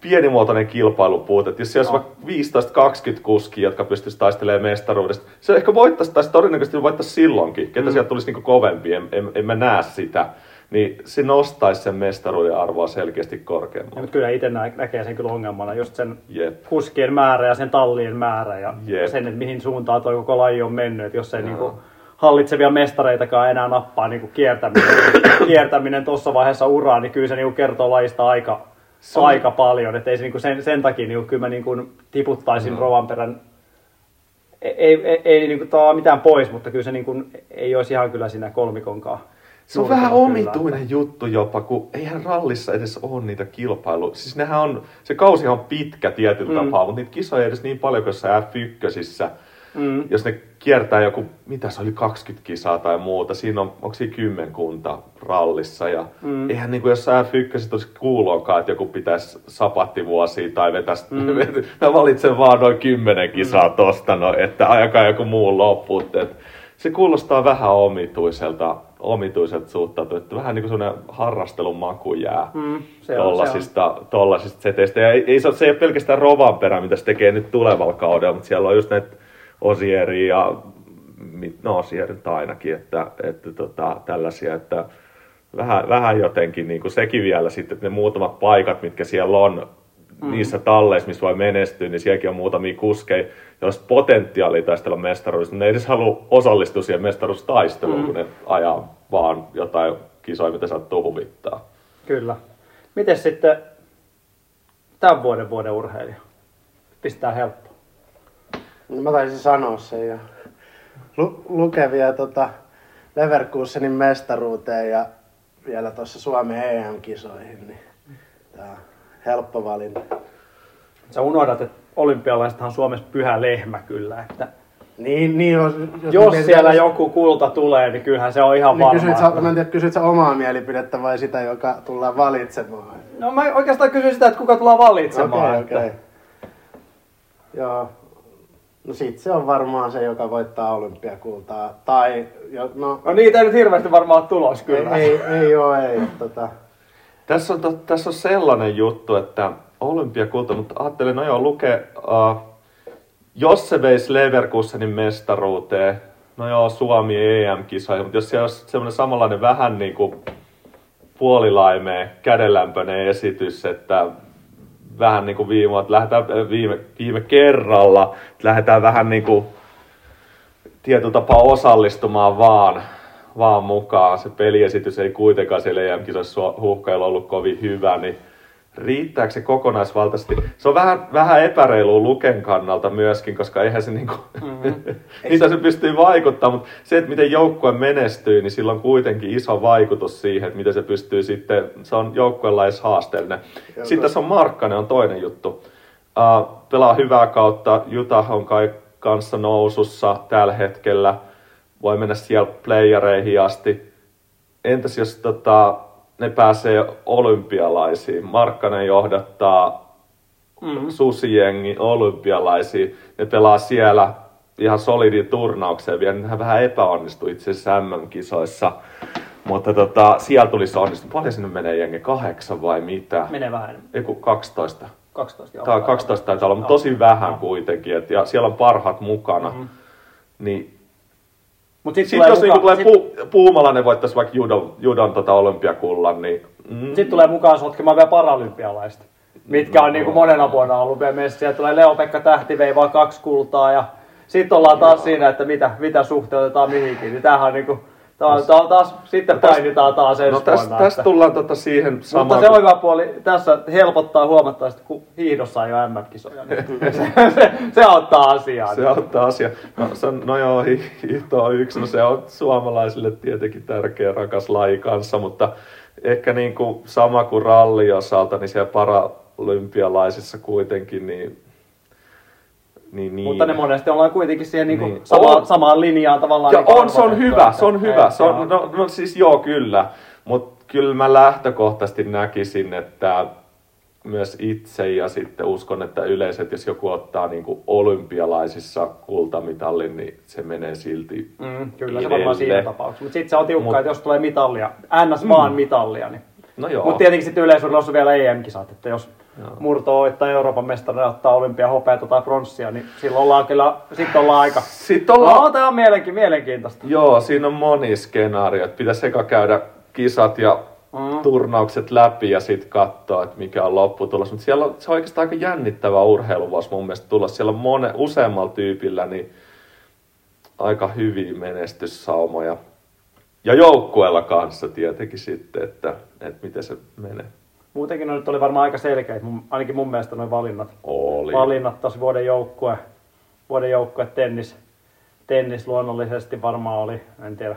pienimuotoinen kilpailupuute, että jos siellä no. olisi viisitoista kaksikymmentä kuskia, jotka pystyisi taistelemaan mestaruudesta, se ehkä voittaisi, tai todennäköisesti voittaisi silloinkin, ketä mm. sieltä tulisi niin kovempi, en, en, en mä näe sitä. Niin se nostaisi sen mestaruuden arvoa selkeästi korkeammalle. Mutta kyllä itse nä- näkee sen kyllä ongelmana, just sen yep. kuskien määrä ja sen tallien määrä ja yep. sen, että mihin suuntaan tuo koko laji on mennyt, että jos ei no. niinku hallitsevia mestareitakaan enää nappaa niinku kiertäminen, kiertäminen tuossa vaiheessa uraa, niin kyllä se niinku kertoo lajista aika, aika paljon, että ei se niinku sen, sen takia niinku kyllä mä niinku tiputtaisin no. Rovanperän. Ei, ei, ei niinku taa mitään pois, mutta kyllä se niinku ei olisi ihan kyllä siinä kolmikonkaan. Se on vähän omituinen kyllä juttu jopa, kun eihän rallissa edes ole niitä kilpailuja. Siis nehän on, se kausihan on pitkä tietyllä mm. tapaa, mutta niitä kisoja ei edes niin paljon kuin jossain äf ykkösessä. Mm. Jos ne kiertää joku, mitä se oli, kaksikymmentä kisaa tai muuta, siinä on, onko siinä kymmenkunta rallissa. Ja mm. eihän niin kuin jossain äf ykkösessä olisi kuuloonkaan, että joku pitäisi sapattivuosia tai vetäisi, mm. mä valitsen vaan noin kymmenen kisaa mm. tosta, no, että ajakaa joku muu loppuun. Se kuulostaa vähän omituiselta, omituiselta suhtautua, että vähän niin kuin sellainen harrastelun maku jää mm, se on, tollasista, se tollasista seteistä. Ja ei, ei, se ei ole pelkästään Rovanperä, mitä se tekee nyt tulevalla kaudella, mutta siellä on just näitä Osieri ja, no Osieri ainakin, että, että tota, tällaisia, että vähän, vähän jotenkin niin kuin sekin vielä sitten, että ne muutamat paikat, mitkä siellä on, Mm. niissä talleissa, missä voi menestyä, niin sielläkin on muutamia kuskeja, joissa potentiaalia taistella mestaruudesta, mutta ne ei edes halua osallistua siihen mestaruustaisteluun, mm. kun ne ajaa vaan jotain kisoja, mitä sattuu huvittaa. Kyllä. Miten sitten tämän vuoden vuoden urheilija? Pistää helppo. No, mä taisin sanoa sen jo. Lu- lukevia tota Leverkusenin mestaruuteen ja vielä tuossa Suomen E M-kisoihin, niin tää helppo valinta. Sä unohdat, että olympialaisethan on Suomessa pyhä lehmä kyllä, että niin, niin jos, jos, jos siellä jos joku kulta tulee, niin kyllähän se on ihan niin varmaa. Kysyt sä, mä en tiedä, kysyt sä omaa mielipidettä vai sitä, joka tullaan valitsemaan? No mä oikeastaan kysyn sitä, että kuka tullaan valitsemaan. Okei, okei. Joo. No sit se on varmaan se, joka voittaa olympiakultaa. Tai, jo, no... no niitä ei nyt hirveästi varmaan ole tulos kyllä. Ei, ei, ei oo, ei. Tota... Tässä on, to, tässä on sellainen juttu, että olympiakulta, mutta ajattelin, no joo, lukee, uh, jos se veisi Leverkusenin mestaruuteen, no joo, Suomi E M-kisoihin, mutta jos siellä olisi semmoinen samanlainen vähän niin kuin puolilaimeen, kädenlämpöinen esitys, että vähän niin kuin viime, että lähdetään viime, viime kerralla, että lähdetään vähän niin kuin tietyllä tapaa osallistumaan vaan, vaan mukaan. Se peliesitys ei kuitenkaan siellä E M-kisoissa huuhkailu ollut kovin hyvä, niin riittääkö se kokonaisvaltaisesti? Se on vähän, vähän epäreilu Luken kannalta myöskin, koska eihän se niinku, mm-hmm. mitä se pystyy vaikuttamaan, mutta se, että miten joukkue menestyy, niin sillä on kuitenkin iso vaikutus siihen, että miten se pystyy sitten, se on joukkueella edes haasteellinen. Joukko. Sitten tässä on Markkainen, on toinen juttu. Uh, pelaa hyvää kautta, Utah on kai kanssa nousussa tällä hetkellä. Voi mennä siellä playereihin asti. Entäs jos tota, ne pääsee olympialaisiin? Markkanen johdattaa mm-hmm. susijengi olympialaisiin. Ne pelaa siellä ihan solidin turnaukseen vielä. Nehän vähän epäonnistui itse asiassa äm äm-kisoissa. Mutta tota, siellä tulisi onnistua. Paljon sinne menee jengi? Kahdeksan vai mitä? Menee vähän. Eiku kaksitoista. kaksitoista, joo. kaksitoista taitaa olla, mutta tosi vähän no. kuitenkin. Et, ja siellä on parhaat mukana. Mm-hmm. Niin... Mutta sitten sit jos mukaan, niinku tulee sit... pu, Puumalainen voittaisi vaikka judon, judon tota olympiakullan, niin... Mm. Sitten tulee mukaan sotkemaan vielä paralympialaiset, mitkä on no, niinku monena vuonna ollut vielä messissä. Siellä tulee Leo-Pekka Tähti, vei vaan kaksi kultaa ja sitten ollaan taas joo. siinä, että mitä, mitä suhteutetaan mihinkin. Niin tämähän on niinku... Taas, taas, taas, sitten no, painitaan taas ensi no, vuonna. Tästä täs tullaan tota siihen samaan. Mutta se kun... hyvä puoli tässä helpottaa huomattavasti, kun hiihdossa ei ole äm äm-kisoja. Niin se, se, se auttaa asiaa. Se auttaa asiaa. No, no joo, hiihto on yksi. No, se on suomalaisille tietenkin tärkeä rakas laji kanssa, mutta ehkä niin kuin sama kuin ralli osalta, niin siellä paralympialaisissa kuitenkin niin Niin, niin. Mutta ne monesti ollaan kuitenkin siihen niin niin. Sama, samaan linjaan tavallaan. Ja niin on, se on hyvä, se on hyvä. Se on, no, no siis joo, kyllä. Mutta kyllä mä lähtökohtaisesti näkisin, että myös itse ja sitten uskon, että yleiset, jos joku ottaa niin kuin olympialaisissa kultamitallin, niin se menee silti mm, kyllä, se varmaan siinä tapauksessa. Mutta sitten se on tiukkaa, Mut... että jos tulee mitallia, ns. Vaan mm. mitallia, niin... No joo. Mutta tietenkin sitten yleisöllä on vielä E M-kisat, että jos joo. Murto tai Euroopan mestarina ottaa olympiahopeata tai pronssia, niin silloin ollaan kyllä, sitten ollaan aika... Sitten ollaan... No, tämä on mielenki- mielenkiintoista. Joo, siinä on moni skenaario. Pitäisi eka käydä kisat ja mm. turnaukset läpi ja sitten katsoa, että mikä on lopputulos. Mutta siellä on, se on oikeastaan aika jännittävä urheiluvuosi mun mielestä tulossa. Siellä on mone, useammalla tyypillä niin aika hyviä menestyssaumoja. Ja joukkueella kanssa tietenkin sitten, että, että miten se menee. Muutenkin no nyt oli varmaan aika selkeä, ainakin mun mielestä nuo valinnat. Oli. Valinnat taas vuoden joukkue, vuoden joukkue tennis, tennis luonnollisesti varmaan oli, en tiedä.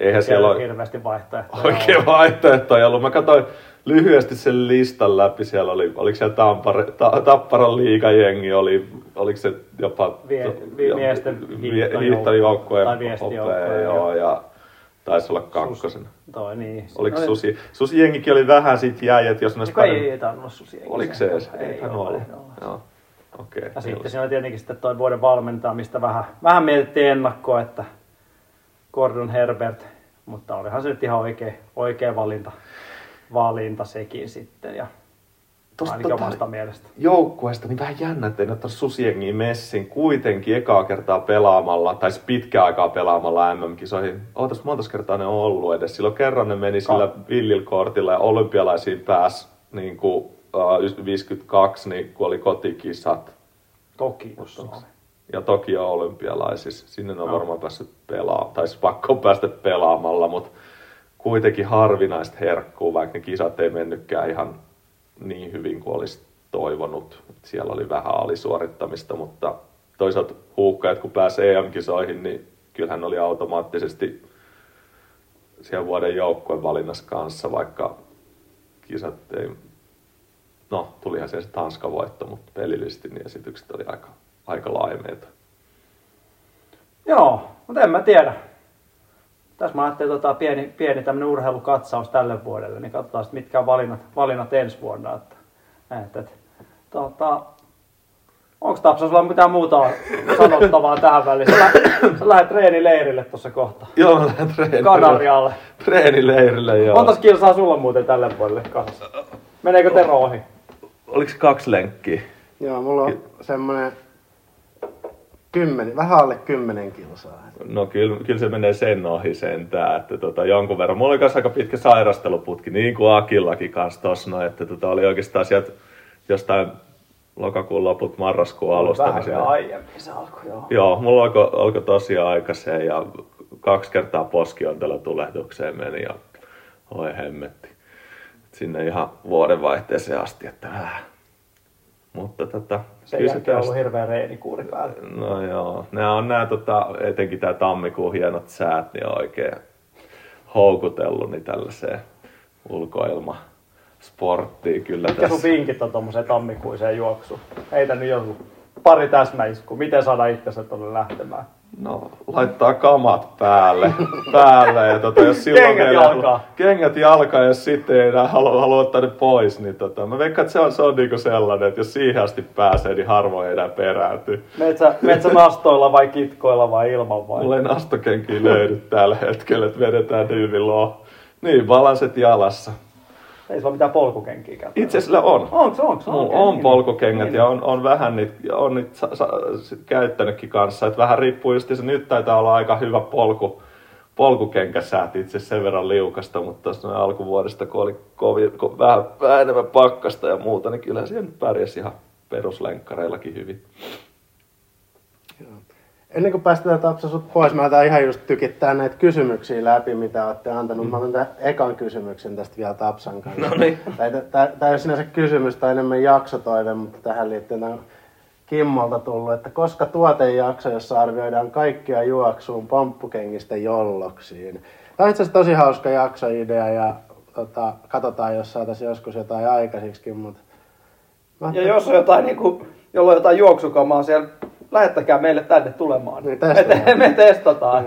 Eihän siellä ole hirveästi vaihtoehtoja. Oikein vaihtoehtoja ollut. Mä katsoin lyhyesti sen listan läpi. Siellä oli, oliko siellä Tampere, ta, Tapparan liigajengi, oli, oliko se jopa... Vie, vi, miesten hiihtojoukkoja. Tai viestijoukkoja. Joo, ja... Taisi olla kakkosena. Toi niin. Oliko no, susi? Susijengikin oli vähän sit jäi, että jos näistä... Ei, ei tainnut olla susijengi. Oliko se edes? Ei, ei ollut. Joo. Okei. Okay, ja sitten siinä oli tietenkin sitten toi vuoden valmentaa, mistä vähän, vähän mietittiin ennakkoa, että Gordon Herbert, mutta olihan se nyt ihan oikea, oikea valinta, valinta sekin sitten ja tosta ainakin omasta mielestä. Joukkueesta niin vähän jännä, ettei ottaa susijengiä messiin kuitenkin ekaa kertaa pelaamalla, tai pitkää aikaa pelaamalla M M-kisoihin. Ootas, montas kertaa ne on ollut edes. Silloin kerran ne meni sillä villilkortilla ja olympialaisiin pääsi niin kuin uh, viisikymmentäkaksi, niin kun oli kotikisat. Toki. Ja Tokio olympialaisissa. Sinne on no. varmaan päässyt pelaamaan, tai pakko päästä pelaamalla, mutta kuitenkin harvinaista herkkuu, vaikka ne kisat ei mennytkään ihan niin hyvin kuin olisi toivonut. Siellä oli vähän alisuorittamista, mutta toisaalta huuhkajat, kun pääsee E M-kisoihin, niin kyllähän oli automaattisesti siellä vuoden joukkueen valinnassa kanssa, vaikka kisat ei... No, tulihan siellä se Tanska-voitto, mutta pelillisesti niin esitykset oli aika, aika laimeita. Joo, mutta en mä tiedä. Tässä mä ajattelin tota, pieni, pieni tämmönen urheilukatsaus tälle vuodelle, niin katsotaan sitten mitkä on valinnat, valinnat ensi vuonna. Että, et, et, tota, onko Tapsa sulla mitään muuta sanottavaa tähän väliin? Sä, sä lähdet treenileirille tuossa kohta. Joo, mä lähden treenileirille. Kanarialle. Treenileirille, joo. Montas kilsaa sulla muuten tälle vuodelle kanssa? Meneekö Tero ohi? Oliko kaksi lenkkiä? Joo, mulla on semmonen... Kymmenen, vähän alle kymmenen kilsaa. No kyllä, kyllä se menee sen ohi sentään, että tota, jonkun verran. Mulla oli myös aika pitkä sairasteluputki, niin kuin Akillakin kanssa tossa, että tota, oli oikeastaan sieltä jostain lokakuun loput marraskuun alusta. Vähän niin aiemmin se alkoi, joo. Joo, mulla alkoi alko tosiaan aikaiseen ja kaksi kertaa poskiontelon tulehdukseen meni ja oi hemmetti. Sinne ihan vuodenvaihteeseen asti, että vähän. Mutta tota... Sen jälkeen on ollut hirveä reenikuuri päällä. No joo. Nämä on nämä, tota, etenkin tämä tammikuun hienot säät, niin on oikein houkutellut niin tällaiseen ulkoilmasporttiin kyllä. Mikä tässä... sun vinkit on tuommoiseen tammikuiseen juoksuun? Heitä nyt joku pari täsmäiskua. Miten saada itsensä tuonne lähtemään? No, laittaa kamat päälle. päälle ja tota, jos kengät jalkaa. Kengät jalkaa ja jos sitten ei enää halua, halua ottaa ne pois. Niin tota, mä veikkaan, että se on, se on niinku sellainen, että jos siihen asti pääsee, niin harvoin enää perääntyy. Metsä, metsä nastoilla vai kitkoilla vai ilman vai? Mulla ei nastokenkiä löydy tällä hetkellä, että vedetään hyvin loo. Niin, balanset jalassa. Ei sulla mitään polkukenkiä käytä. Itse asiassa on. Onko se on? On, on polkukengät niin. ja on, on vähän niitä, on niitä sa, sa, käyttänytkin kanssa. Et vähän riippuu just, se nyt taitaa olla aika hyvä polku, polkukenkäsäät itse asiassa sen verran liukasta, mutta tuossa alkuvuodesta, kun oli kovin, kun vähän, vähän enemmän pakkasta ja muuta, niin kyllä siihen nyt pärjäsi ihan peruslenkkareillakin hyvin. Joo. Ennen kuin päästään Tapsa sut pois, mä otan ihan just tykittää näitä kysymyksiä läpi, mitä olette antanut. Mä otan tämän ekan kysymyksen tästä vielä Tapsan kanssa. No niin. Tämä ei ole sinänsä kysymys tai enemmän jaksotoive, mutta tähän liittyen tämä on Kimmolta tullut, että koska tuotejakso, jossa arvioidaan kaikkia juoksuun pomppukengistä jolloksiin. Tämä on itse asiassa tosi hauska jaksoidea ja tota, katsotaan, jos saataisiin joskus jotain aikaisiksikin. Mutta... Ja jos on jotain, niin kuin, jolloin jotain juoksukamaa siellä... lähettäkää meille tänne tulemaan. Me testataan. Me testataan.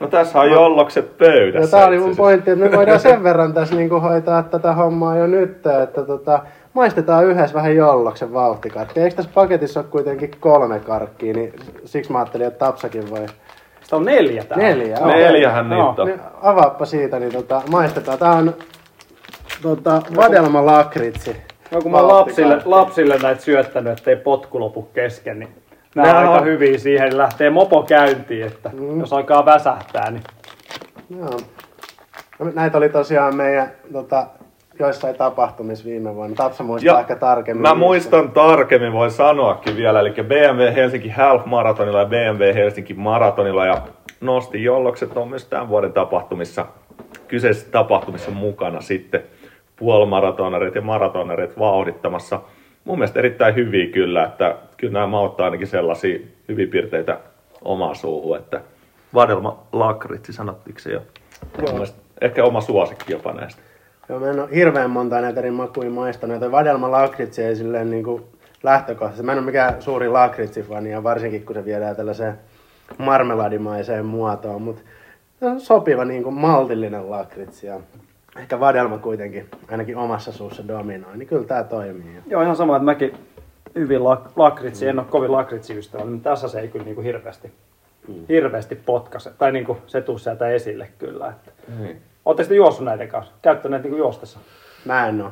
No tässä on jollokset pöydässä. No, tämä oli mun pointti, että me voidaan sen verran tässä niin hoitaa tätä hommaa jo nyt, että tota, maistetaan yhdessä vähän jolloksen vauhtikarkkia. Eikö tässä paketissa ole kuitenkin kolme karkkia, niin siksi mä ajattelin, että Tapsakin voi... Se on neljä täällä. Neljä, on. Neljähän no, niitä on. Niin avaappa siitä, niin tota, maistetaan. Tämä on tota, vadelma lakritsi. No kun mä lapsille, lapsille näitä syöttänyt, ettei potku lopu kesken, niin nämä, nämä on aika on... hyviä siihen, niin lähtee mopo käyntiin, että mm. jos alkaa väsähtää, niin... Joo. No, näitä oli tosiaan meidän tota, joissain tapahtumissa viime vuonna. Tapsa muistaa ja ehkä tarkemmin. Mä muistan sen tarkemmin, voi sanoakin vielä. Eli B M W Helsinki Half Maratonilla ja B M W Helsinki Maratonilla ja nosti jollokset on myös tämän vuoden tapahtumissa, kyseisissä tapahtumissa mukana sitten. Puolimaratonarit ja maratonarit vauhdittamassa. Mun mielestä erittäin hyviä kyllä, että kyllä nämä mauttaa ainakin sellaisia hyviä piirteitä omaa suuhun, että vadelma lakritsi, sanottiinko se jo? Ehkä oma suosikki jopa näistä. Joo, mä en ole hirveän monta näitä eri makuja maistanut, ja vadelma lakritsi ei silleen niin kuin lähtökohtaisesti. Mä en ole mikään suuri lakritsifani, ja varsinkin kun se viedään tällaiseen marmeladimaiseen muotoon, mutta sopiva niin kuin maltillinen lakritsi. Ehkä vadelma kuitenkin, ainakin omassa suussa dominoi, niin kyllä tää toimii. Joo, ihan sama, että mäkin hyvin lak- lakritsi, mm. en ole kovin lakritsiystävä, niin tässä se ei kyllä niinku hirveästi, mm. hirveästi potkase, tai niinku se tuu sieltä esille kyllä. Että. Mm. Ootte sitten juossut näiden kanssa, käyttäneet niinku juostessa? Mä en oo.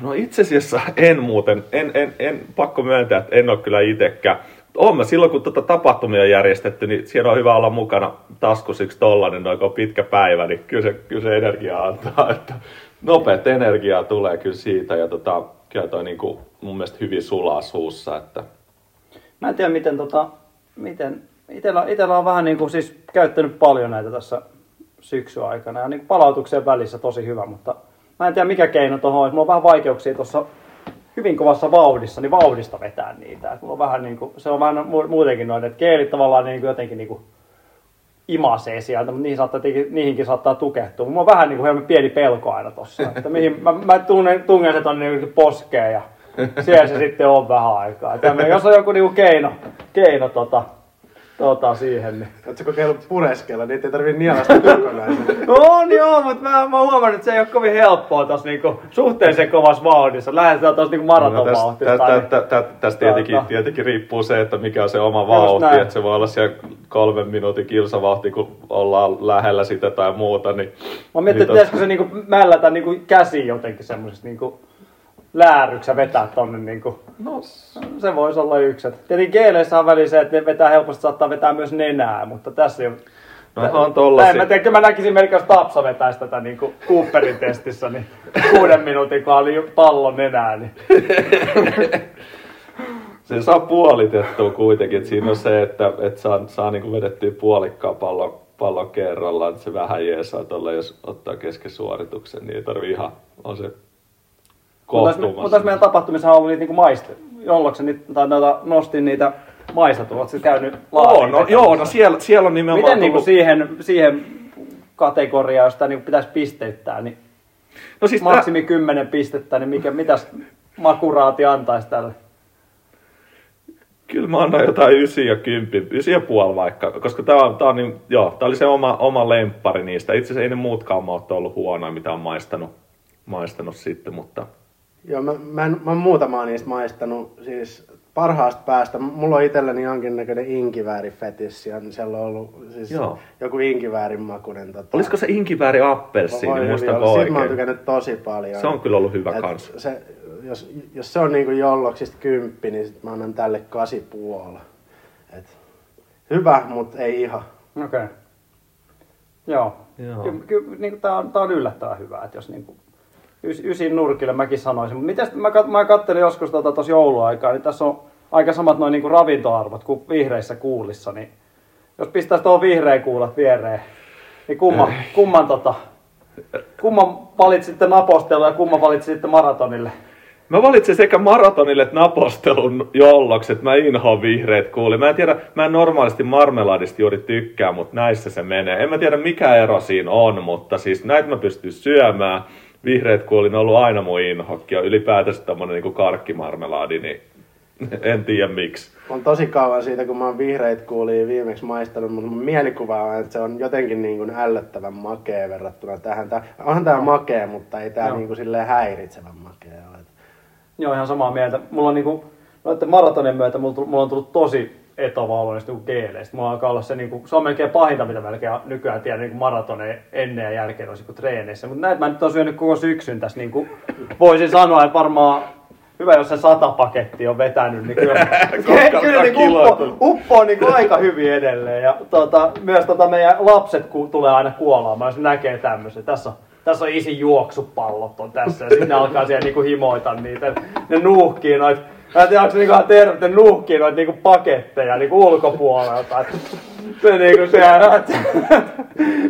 No itse asiassa en muuten, en, en, en pakko myöntää, että en oo kyllä itekään. Oon mä silloin, kun tuota tapahtumia on järjestetty, niin siellä on hyvä olla mukana taskus yksi tollainen, noin kun on pitkä päivä, niin kyllä se, kyllä se energiaa antaa, että nopeat energiaa tulee kyllä siitä, ja tota, kyllä toi niin kuin mun mielestä hyvin sulaa suussa, että. Mä en tiedä, miten tota, miten, itellä, itellä on vähän niin kuin siis käyttänyt paljon näitä tässä syksyn aikana, ja niin kuin palautukseen välissä tosi hyvä, mutta mä en tiedä mikä keino tohon on, mulla on vähän vaikeuksia tuossa hyvin kovassa vauhdissa, niin vauhdista vetää niitä. Et mulla on vähän niin kuin, se on vähän muutenkin noin, että geelit tavallaan niin kuin jotenkin niin kuin imasee sieltä, mutta niihin saattaa, niihinkin saattaa tukehtua. Mulla on vähän niin kuin pieni pelko aina tossa, että mihin, mä, mä tunnen, tunnen se tonne niin poskeen ja siellä se sitten on vähän aikaa. Tällainen, jos on joku niin kuin keino, keino tota, tota siihen, niin. Oletko kokeillut pureskella, niitä ei tarvitse nielasta kokonaisen. On joo, mutta mä, mä huomannut, että se ei ole kovin helppoa tässä niinku suhteellisen kovassa vauhdissa. Lähdetään tuossa niinku maratonvauhdissa. No, tästä täs, täs, täs tietenkin, tietenkin riippuu se, että mikä on se oma vauhti. Että se voi olla siellä kolmen minuutin kilsavauhti, kun ollaan lähellä sitä tai muuta. Niin, mä mietin, että pitäisikö se niinku mällätä niinku käsiin jotenkin semmoisesta niinku lääryksä vetää tonne niinku. No se voisi olla yksi. Tietenkin geeleissä on väliin se, että ne vetää helposti, saattaa vetää myös nenää, mutta tässä ei ole. No on tollasia. Mä, tiedän, mä näkisin melkein, jos Tapsa vetäisi tätä niinku Cooperin testissä, niin kuuden minuutin kun oli pallon nenää, niin. Se saa puolitettua kuitenkin, että siinä on se, että, että saa, saa niinku vedettyä puolikkaa pallon, pallon kerrallaan, että se vähän jeesaa tuolla, jos ottaa kesken suorituksen, niin ei tarvitse ihan, on se. Mutta tässä meidän tapahtumissa on ollut niitä niinku maiste, jolloksen nostin niitä maistetuja, oletko käynyt laadin? No, joo, no siellä, siellä on nimenomaan. Miten niinku siihen, siihen kategoriaan, jos tämä niinku pitäisi pisteyttää, niin no siis maksimi tämä kymmenen pistettä, niin mikä, mitäs makuraati antaisi tälle? Kyllä mä annan jotain ysi ja kymppi, ysi ja puoli vaikka, koska tämä on, on niin, joo, tämä oli se oma, oma lemppari niistä. Itse asiassa ei ne muutkaan maut ollut huonoja, mitä on maistanut, maistanut sitten, mutta. Joo, mä, mä, en, mä oon muutamaa niistä maistanut, siis parhaasta päästä. Mulla on itselläni jonkinnäköinen inkiväärifetissi, ja siellä on ollut siis joo, joku inkiväärin makuinen. Tota. Olisiko se inkivääri appelsiini, muistanko oikein? Siitä mä oon tykännyt tosi paljon. Se on kyllä ollut hyvä kans. Se, jos, jos se on niinku jolloksista kymppi, niin sit mä annan tälle kasi puola. Et hyvä, mut ei ihan. Okei. Okay. Joo. Joo. Ky, ky, niinku tää on, tää on yllättävän hyvä, että jos niinku ysin nurkille mäkin sanoisin, mutta mitäs, mä, kat, mä kattelin joskus tuossa tota jouluaikaa, niin tässä on aika samat noin niinku ravintoarvot kuin vihreissä kuulissa, niin jos pistäisi tuohon vihreän kuulat viereen, niin kumman, kumman, tota, kumman valitsitte napostelun ja kumman valitsitte maratonille? Mä valitsin sekä maratonille että napostelun jollokset, mä inhoan vihreät kuulia. Mä en tiedä, mä en normaalisti marmeladista juuri tykkää, mutta näissä se menee. En mä tiedä mikä ero siinä on, mutta siis näitä mä pystyn syömään. Vihreät kuoli, ne on ollut aina mun inhokki ja ylipäätänsä tämmönen niinku karkkimarmeladi, niin En tiedä miksi. On tosi kauan siitä, kun mä oon vihreitä kuulia viimeksi maistanut, mutta mun mielikuva on, että se on jotenkin niin kuin ällöttävän makea verrattuna tähän. Tää, onhan tää makea, mutta ei tää niin kuin silleen häiritsevän makea ole. Joo, ihan samaa mieltä. Mulla on niinku, noitten maratonin myötä mulla on tullut tosi etovauloista niinku geeleistä. Mulla alkaa olla se niinku, se on melkein pahinta, mitä melkein nykyään tiedän niinku maratoneja ennen ja jälkeen olisi niinku treeneissä. Mutta näitä mä nyt oon syönyt koko syksyn tässä niinku, voisin sanoa, että varmaan hyvä, jos se sata pakettia on vetänyt, niin kyllä, kyllä niin uppo, uppo on niin aika hyvin edelleen. Ja tuota, myös tuota, meidän lapset ku, tulee aina kuolaamaan, jos näkee tämmöisen. Tässä on, tässä on isi juoksupallot on tässä ja sitten alkaa siellä niin himoita niitä. Ne nuuhkii noita, mä en tiedä, onko se niin terve, ne nuuhkii noita niin paketteja niin ulkopuolelta. Se niin kuin sehän,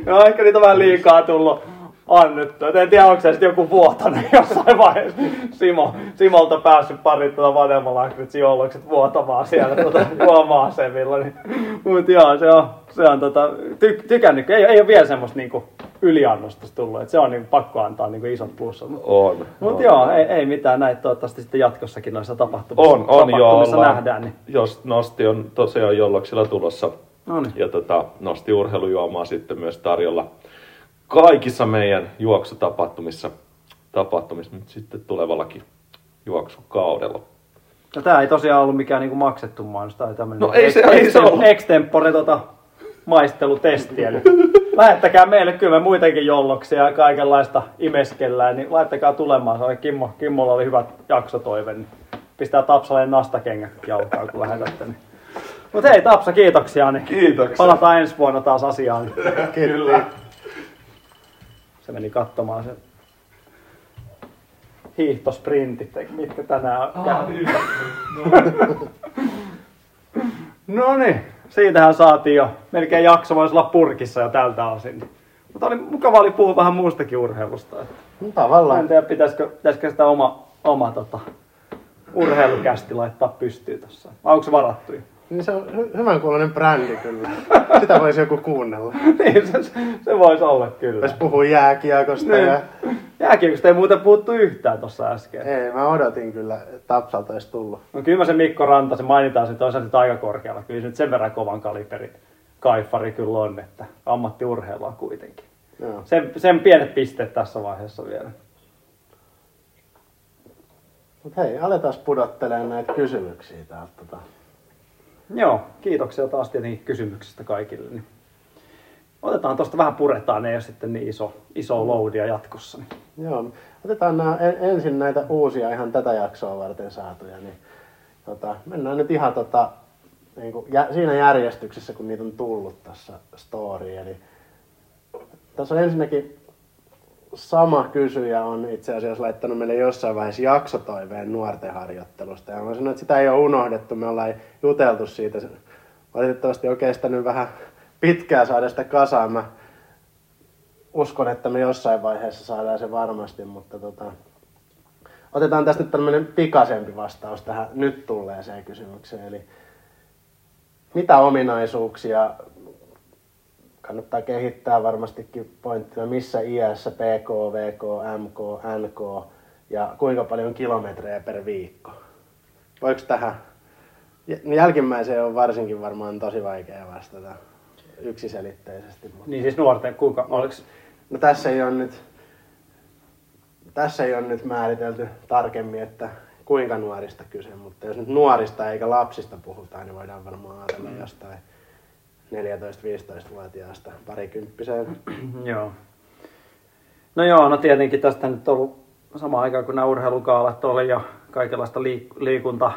no ehkä niitä on vähän liikaa tullut. Annettu. Et en tiedä, onko se sitten joku vuotanut jossain vaiheessa. Simo, Simolta päässyt parit tuota vanhemmalakritsiollokset vuotamaan siellä tuota huoma-asemilla. Niin. Mut joo, se on, se on tota, ty, tykännyt. Ei, ei ole vielä semmoista niinku yliannostusta tullut. Et se on niinku pakko antaa niinku isot plussat. On. Mut on, joo, on. Ei, ei mitään. Näitä toivottavasti sitten jatkossakin noissa tapahtumissa, on, on, tapahtumissa joo, nähdään. Niin. Jos nosti on tosiaan jolloksilla tulossa. On. Ja tota, nosti urheilujuomaa sitten myös tarjolla. Kaikissa meidän juoksutapahtumissa, tapahtumissa nyt sitten tulevallakin juoksukaudella. No tää ei tosiaan ollut mikään niinku maksettu mainos, tai tämmönen no, ei se, ex- ei se ollut. Extempore tota, maistelutesti, eli lähettäkää meille, kyllä me muitakin jolloksia ja kaikenlaista imeskellään, niin laittakaa tulemaan, se Kimmo, Kimmolla oli hyvä jaksotoive, niin pistää Tapsaleen nastakengät jalkaan, kun lähetätte. Niin. Mut hei Tapsa, kiitoksia, niin kiitoksia. Palataan ensi vuonna taas asiaan. Kyllä. Se meni katsomaan sen hiihtosprintit, mitkä tänään on käynyt. No niin, siitähän saatiin jo. Melkein jakso voisi olla purkissa jo tältä osin. Mutta oli mukava oli puhua vähän muustakin urheilusta. No tavallaan. En tiedä, pitäisikö, pitäisikö sitä oma, oma tota, urheilukästi laittaa pystyyn tuossa. Onko se varattu? Niin se on hy- hyvän kuuloinen brändi kyllä. Sitä voisi joku kuunnella. Niin, se, se voisi olla kyllä. Voisi puhua jääkiekosta niin. ja... Jääkiekosta ei muuten puhuttu yhtään tuossa äsken. Ei, mä odotin kyllä, että Tapsalta olisi tullut. No kyllä se Mikko Ranta, se mainitaan se toisaalta nyt aika korkealla. Kyllä se nyt sen verran kovan kaliberin kaifari kyllä on, että ammattiurheilua kuitenkin. No. Sen, sen pienet pisteet tässä vaiheessa vielä. Mut hei, aletaan pudottelemaan näitä kysymyksiä täältä. Joo, kiitoksia taas tietenkin kysymyksistä kaikille. Niin otetaan tuosta vähän puretaan, ei ole sitten niin iso, iso loadia jatkossa. Niin. Joo, otetaan nämä, ensin näitä uusia ihan tätä jaksoa varten saatuja. Niin, tota, mennään nyt ihan tota, niin kuin, jä, siinä järjestyksessä, kun niitä on tullut tässä storyin. Eli tässä on ensinnäkin sama kysyjä on itse asiassa laittanut meille jossain vaiheessa jaksotoiveen nuorten harjoittelusta. Ja mä sanoin, että sitä ei ole unohdettu. Me ollaan juteltu siitä. Valitettavasti on kestänyt vähän pitkään saada sitä kasaan. Mä uskon, että me jossain vaiheessa saadaan se varmasti. Mutta tota, otetaan tästä nyt tämmöinen pikaisempi vastaus tähän nyt tulleeseen kysymykseen. Eli mitä ominaisuuksia kannattaa kehittää varmastikin pointtina, missä iässä P K, V K, M K, N K ja kuinka paljon kilometrejä per viikko. Voiko tähän? Jälkimmäiseen on varsinkin varmaan tosi vaikea vastata yksiselitteisesti. Mutta... Niin siis nuorten, kuinka oliks? No tässä ei ole nyt, tässä ei ole nyt määritelty tarkemmin, että kuinka nuorista kyse, mutta jos nyt nuorista eikä lapsista puhutaan, niin voidaan varmaan ajatella mm. jostain neljätoista-viisitoistavuotiaasta parikymppiseen. Joo. No joo, no tietenkin tästä nyt on ollut samaan aikaan kun nämä urheilukaalat oli ja kaikenlaista liik- liikunta,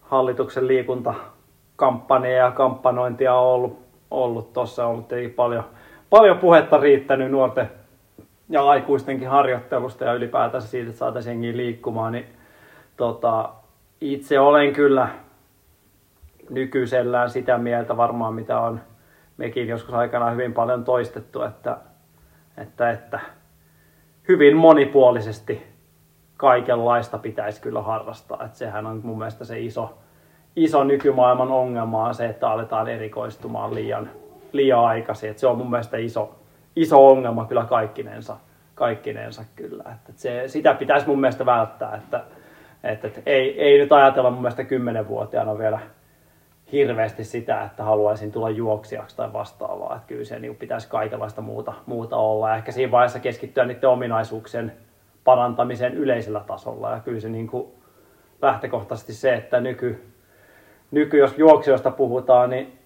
hallituksen liikuntakampanjaa ja kampanointia on ollut, ollut tuossa. On ollut tietenkin paljon, paljon puhetta riittänyt nuorten ja aikuistenkin harjoittelusta ja ylipäätänsä siitä, että saataisiin jengiä liikkumaan. Niin, tota, itse olen kyllä nykyisellään sitä mieltä varmaan, mitä on mekin joskus aikanaan hyvin paljon toistettu, että, että, että hyvin monipuolisesti kaikenlaista pitäisi kyllä harrastaa. Että sehän on mun mielestä se iso, iso nykymaailman ongelma on se, että aletaan erikoistumaan liian, liian aikaisin. Että se on mun mielestä iso, iso ongelma kyllä kaikkinensa, kaikkinensa kyllä. Että se, sitä pitäisi mun mielestä välttää, että Että et, ei, ei nyt ajatella mun mielestä kymmenvuotiaana vielä hirveästi sitä, että haluaisin tulla juoksijaksi tai vastaavaa. Että kyllä se niin pitäisi kaikenlaista muuta, muuta olla. Ja ehkä siinä vaiheessa keskittyä niiden ominaisuuksien parantamiseen yleisellä tasolla. Ja kyllä se niin kuin lähtökohtaisesti se, että nyky, nyky, jos juoksijoista puhutaan, niin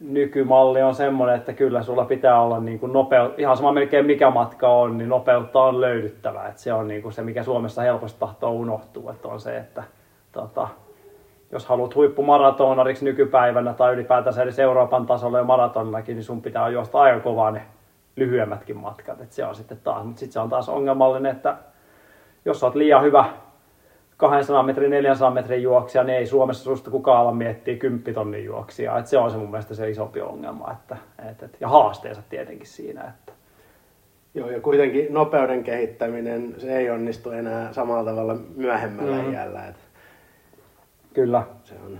nykymalli on semmoinen, että kyllä sulla pitää olla niin kuin nopeut, ihan sama melkein mikä matka on, niin nopeutta on löydyttävä. Et se on niin kuin se, mikä Suomessa helposti tahtoo unohtua, että on se, että tota, jos haluat huippumaratonariksi nykypäivänä tai ylipäätänsä edes Euroopan tasolla ja maratonnakin, niin sun pitää juosta aika kovaa ne lyhyemmätkin matkat. Et se on sitten taas, mutta sitten se on taas ongelmallinen, että jos olet liian hyvä kaksisataa metrin, neljäsataa metrin juoksija, niin ei Suomessa susta kukaan ala miettiä kymmenen tonnin juoksijaa. Et se on se mun mielestä se isompi ongelma, että, et, et, ja haasteensa tietenkin siinä. Että. Joo, ja kuitenkin nopeuden kehittäminen, se ei onnistu enää samalla tavalla myöhemmällä mm-hmm. iällä. Et. Kyllä. Se on.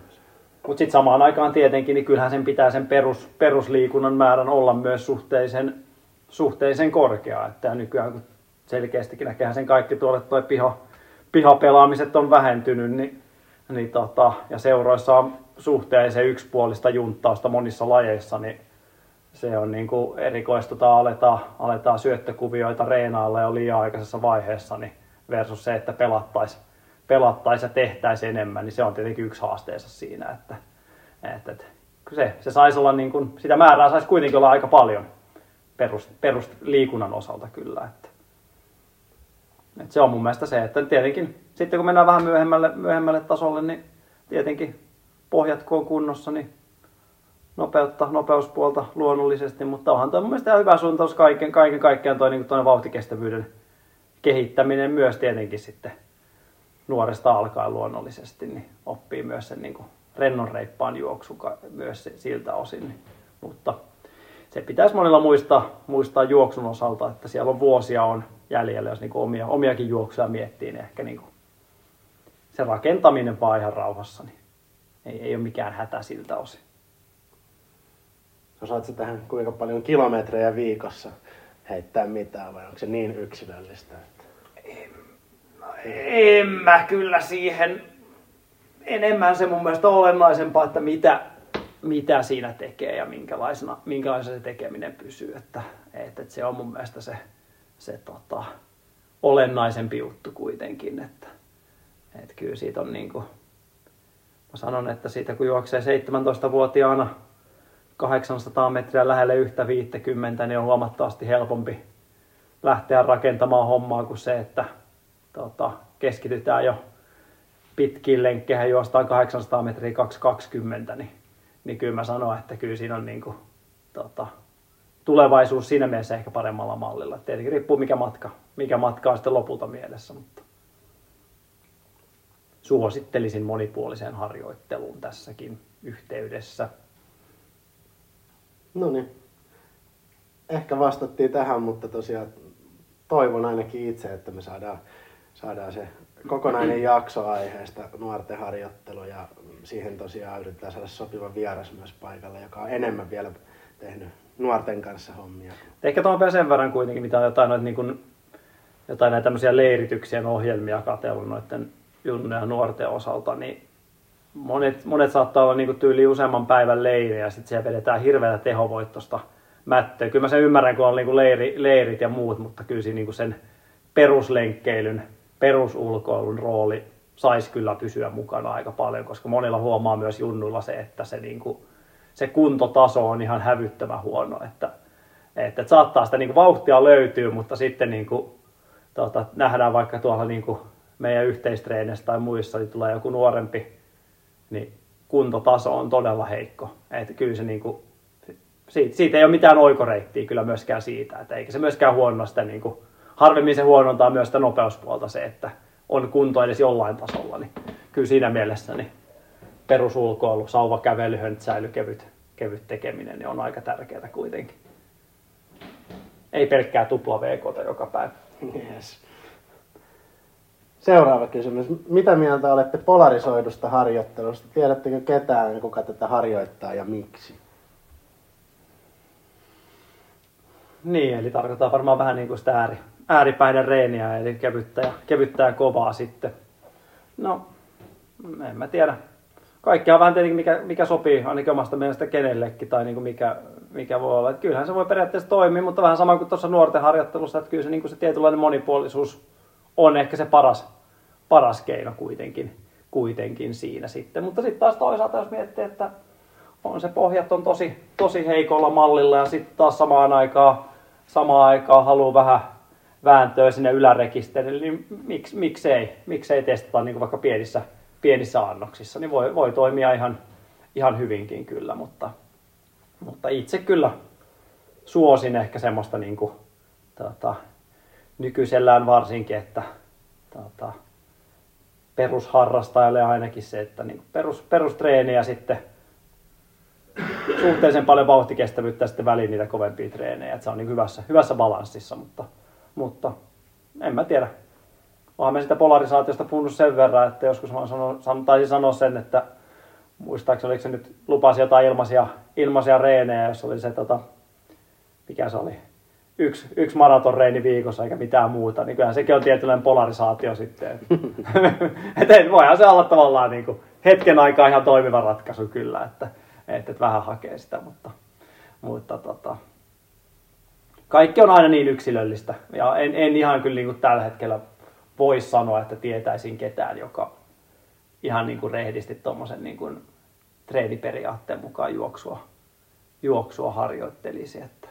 Mutta sitten samaan aikaan tietenkin, niin kyllähän sen pitää sen perus, perusliikunnan määrän olla myös suhteisen, suhteisen korkea. Että nykyään kun selkeästikin näkehän sen kaikki tuolle toi piha. Pihapelaamiset on vähentynyt niin, niin tota, ja seuroissa on suhteellisen yksipuolista junttausta monissa lajeissa, niin se on niin kuin erikoistutaan, aletaan, aletaan syöttökuvioita reenailla jo liian aikaisessa vaiheessa niin versus se, että pelattaisiin pelattaisi ja tehtäisiin enemmän, niin se on tietenkin yksi haasteensa siinä. Että, että, että, se, se saisi olla niin kuin, sitä määrää saisi kuitenkin olla aika paljon perus, perus liikunnan osalta kyllä. Että. Et se on mun mielestä se, että tietenkin sitten kun mennään vähän myöhemmälle, myöhemmälle tasolle, niin tietenkin pohjat kun on kunnossa, niin nopeutta, nopeuspuolta luonnollisesti, mutta onhan tuo mun mielestä ihan hyvä suuntaus kaiken, kaiken kaikkiaan tuo niin vauhtikestävyyden kehittäminen myös tietenkin sitten nuoresta alkaen luonnollisesti, niin oppii myös sen niin kuin rennon reippaan juoksun myös siltä osin, niin. Mutta se pitäisi monilla muistaa, muistaa juoksun osalta, että siellä on vuosia on jäljellä, jos niinku omia, omiakin juoksuja miettii, niin ehkä niinku se rakentaminen vaan ihan rauhassa, niin ei, ei ole mikään hätä siltä osin. Osaatko sä tähän kuinka paljon kilometrejä viikossa heittää mitään vai onko se niin yksilöllistä? Että... En, no en mä kyllä siihen, enemmän se mun mielestä olennaisempaa, että mitä... mitä siinä tekee ja minkälaisena, minkälaisena se tekeminen pysyy. Että, että se on mun mielestä se, se tota, olennaisempi juttu kuitenkin. Että, että kyllä siitä on niin kuin, mä sanon, että siitä kun juoksee seitsemäntoistavuotiaana kahdeksansataa metriä lähelle yhtä viisikymmentä, niin on huomattavasti helpompi lähteä rakentamaan hommaa kuin se, että tota, keskitytään jo pitkiin lenkkeihin, juostaan kahdeksansataa metriä kaksi kaksikymmentä, niin niin kyllä mä sanon, että kyllä siinä on niin kuin, tota, tulevaisuus siinä mielessä ehkä paremmalla mallilla. Tietenkin riippuu mikä matka, mikä matka on sitten lopulta mielessä, mutta suosittelisin monipuoliseen harjoitteluun tässäkin yhteydessä. No niin, ehkä vastattiin tähän, mutta tosiaan toivon ainakin itse, että me saadaan, saadaan se kokonainen jakso aiheesta nuorten harjoittelu ja siihen tosiaan yritetään saada sopiva vieras myös paikalle, joka on enemmän vielä tehnyt nuorten kanssa hommia. Ehkä tuohon sen verran kuitenkin, mitä on jotain noita, niin kuin, jotain näitä tämmöisiä leirityksien ohjelmia katsellut noiden junnujen ja nuorten osalta, niin monet, monet saattaa olla niin kuin tyyli useamman päivän leiri ja sitten siellä vedetään hirveätä tehovoittosta mättöä. Kyllä mä sen ymmärrän, kun on niin kuin leiri, leirit ja muut, mutta kyllä siinä niin kuin sen peruslenkkeilyn, perusulkoilun rooli saisi kyllä pysyä mukana aika paljon, koska monilla huomaa myös junnuilla se, että se, niin kuin, se kuntotaso on ihan hävyttömän huono. Että, että saattaa sitä niin kuin vauhtia löytyy, mutta sitten niin kuin, tuota, nähdään vaikka tuolla niin kuin meidän yhteistreenissä tai muissa, niin tulee joku nuorempi, niin kuntotaso on todella heikko. Että kyllä se, niin kuin, siitä, siitä ei ole mitään oikoreittiä kyllä myöskään siitä, että eikä se myöskään huonoa sitä... Niin kuin, harvemmin se huonontaa myös sitä nopeuspuolta se, että on kunto edes jollain tasolla. Niin kyllä siinä mielessä niin perusulkoilu, sauvakävely, höntsäilykevyt kevyt tekeminen niin on aika tärkeää kuitenkin. Ei pelkkää tupla V K:ta joka päivä. Yes. Seuraava kysymys. Mitä mieltä olette polarisoidusta harjoittelusta? Tiedättekö ketään, kuka tätä harjoittaa ja miksi? Niin, eli tarkoittaa varmaan vähän niin kuin sitä ääri, ääripäiden reeniä, eli kevyttä ja, kevyttä ja kovaa sitten. No, en mä tiedä. Kaikkea on vähän tietenkin, mikä, mikä sopii ainakin omasta mielestä kenellekin tai niin kuin mikä, mikä voi olla. Että kyllähän se voi periaatteessa toimia, mutta vähän sama kuin tuossa nuorten harjoittelussa, että kyllä se, niin kuin se tietynlainen monipuolisuus on ehkä se paras, paras keino kuitenkin, kuitenkin siinä sitten. Mutta sitten taas toisaalta, jos miettii, että on se pohjat on tosi, tosi heikolla mallilla ja sitten taas samaan aikaan, samaan aikaan haluaa vähän vääntöä sinne ylärekisterille, niin miksi, miksei, miksei testata niin kuin vaikka pienissä pienissä annoksissa, niin voi, voi toimia ihan, ihan hyvinkin kyllä, mutta, mutta itse kyllä suosin ehkä semmoista niin kuin, tota, nykyisellään varsinkin, että tota, perusharrastajalle ainakin se, että niin kuin perus, perustreeni ja sitten suhteellisen paljon vauhtikestävyyttä ja sitten väliin niitä kovempia treenejä, että se on niin hyvässä, hyvässä balanssissa, mutta, mutta en mä tiedä. Olen me sitä polarisaatiosta puhunut sen verran, että joskus mä sanon, taisin sanoa sen, että muistaakseni oliko se nyt lupasi jotain ilmaisia, ilmaisia reenejä, jos oli se, tota, mikä se oli, yksi, yksi maratonreeni viikossa eikä mitään muuta, niin kyllähän sekin on tietynlainen polarisaatio sitten. Että voihan se olla tavallaan niin kuin hetken aikaa ihan toimiva ratkaisu kyllä, että, että vähän hakee sitä, mutta, mutta tota, kaikki on aina niin yksilöllistä ja en, en ihan kyllä niin kuin tällä hetkellä voisi sanoa, että tietäisin ketään, joka ihan niin kuin rehdisti tuommoisen niin kuin treeniperiaatteen mukaan juoksua, juoksua harjoittelisi. Että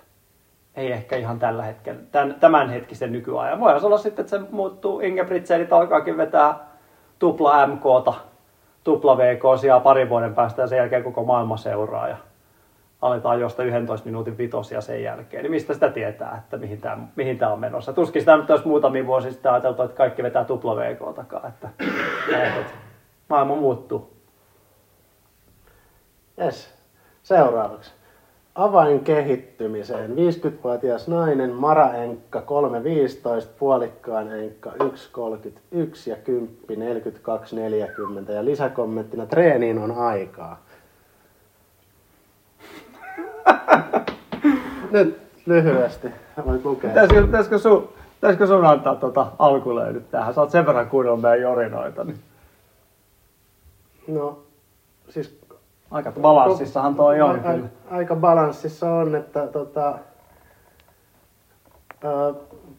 ei ehkä ihan tällä hetkellä, tämän, tämän hetkisen nykyajan. Voihan olla sitten, että se muuttuu Ingebrigtsenit alkaakin vetää tupla M K:ta, tupla V K-sijaan parin vuoden päästä ja sen jälkeen koko maailma seuraa ja aletaan josta yksitoista minuutin vitosia sen jälkeen, niin mistä sitä tietää, että mihin tämä, mihin tämä on menossa. Tuskin sitä nyt olisi muutamia vuosia sitten ajateltu, että kaikki vetää tupla V K takaa, että, että maailma muuttuu. Jes, seuraavaksi. Avain kehittymiseen. viisikymmentävuotias nainen, maraenkka kolme pilkku viisitoista, puolikkaan enkka yksi pilkku kolmekymmentäyksi ja kymmenen pilkku neljäkymmentäkaksi pilkku neljäkymmentä ja lisäkommenttina treeniin on aikaa. Nyt lyhyesti voit lukea. Täskö, täskö, sun, täskö sun antaa tuota alkulöydyt tähän? Sä oot sen verran kuunnellut meidän jorinoita. Niin. No, siis... Aika balanssissahan toi no, on. A, a, aika balanssissa on, että tota, ö,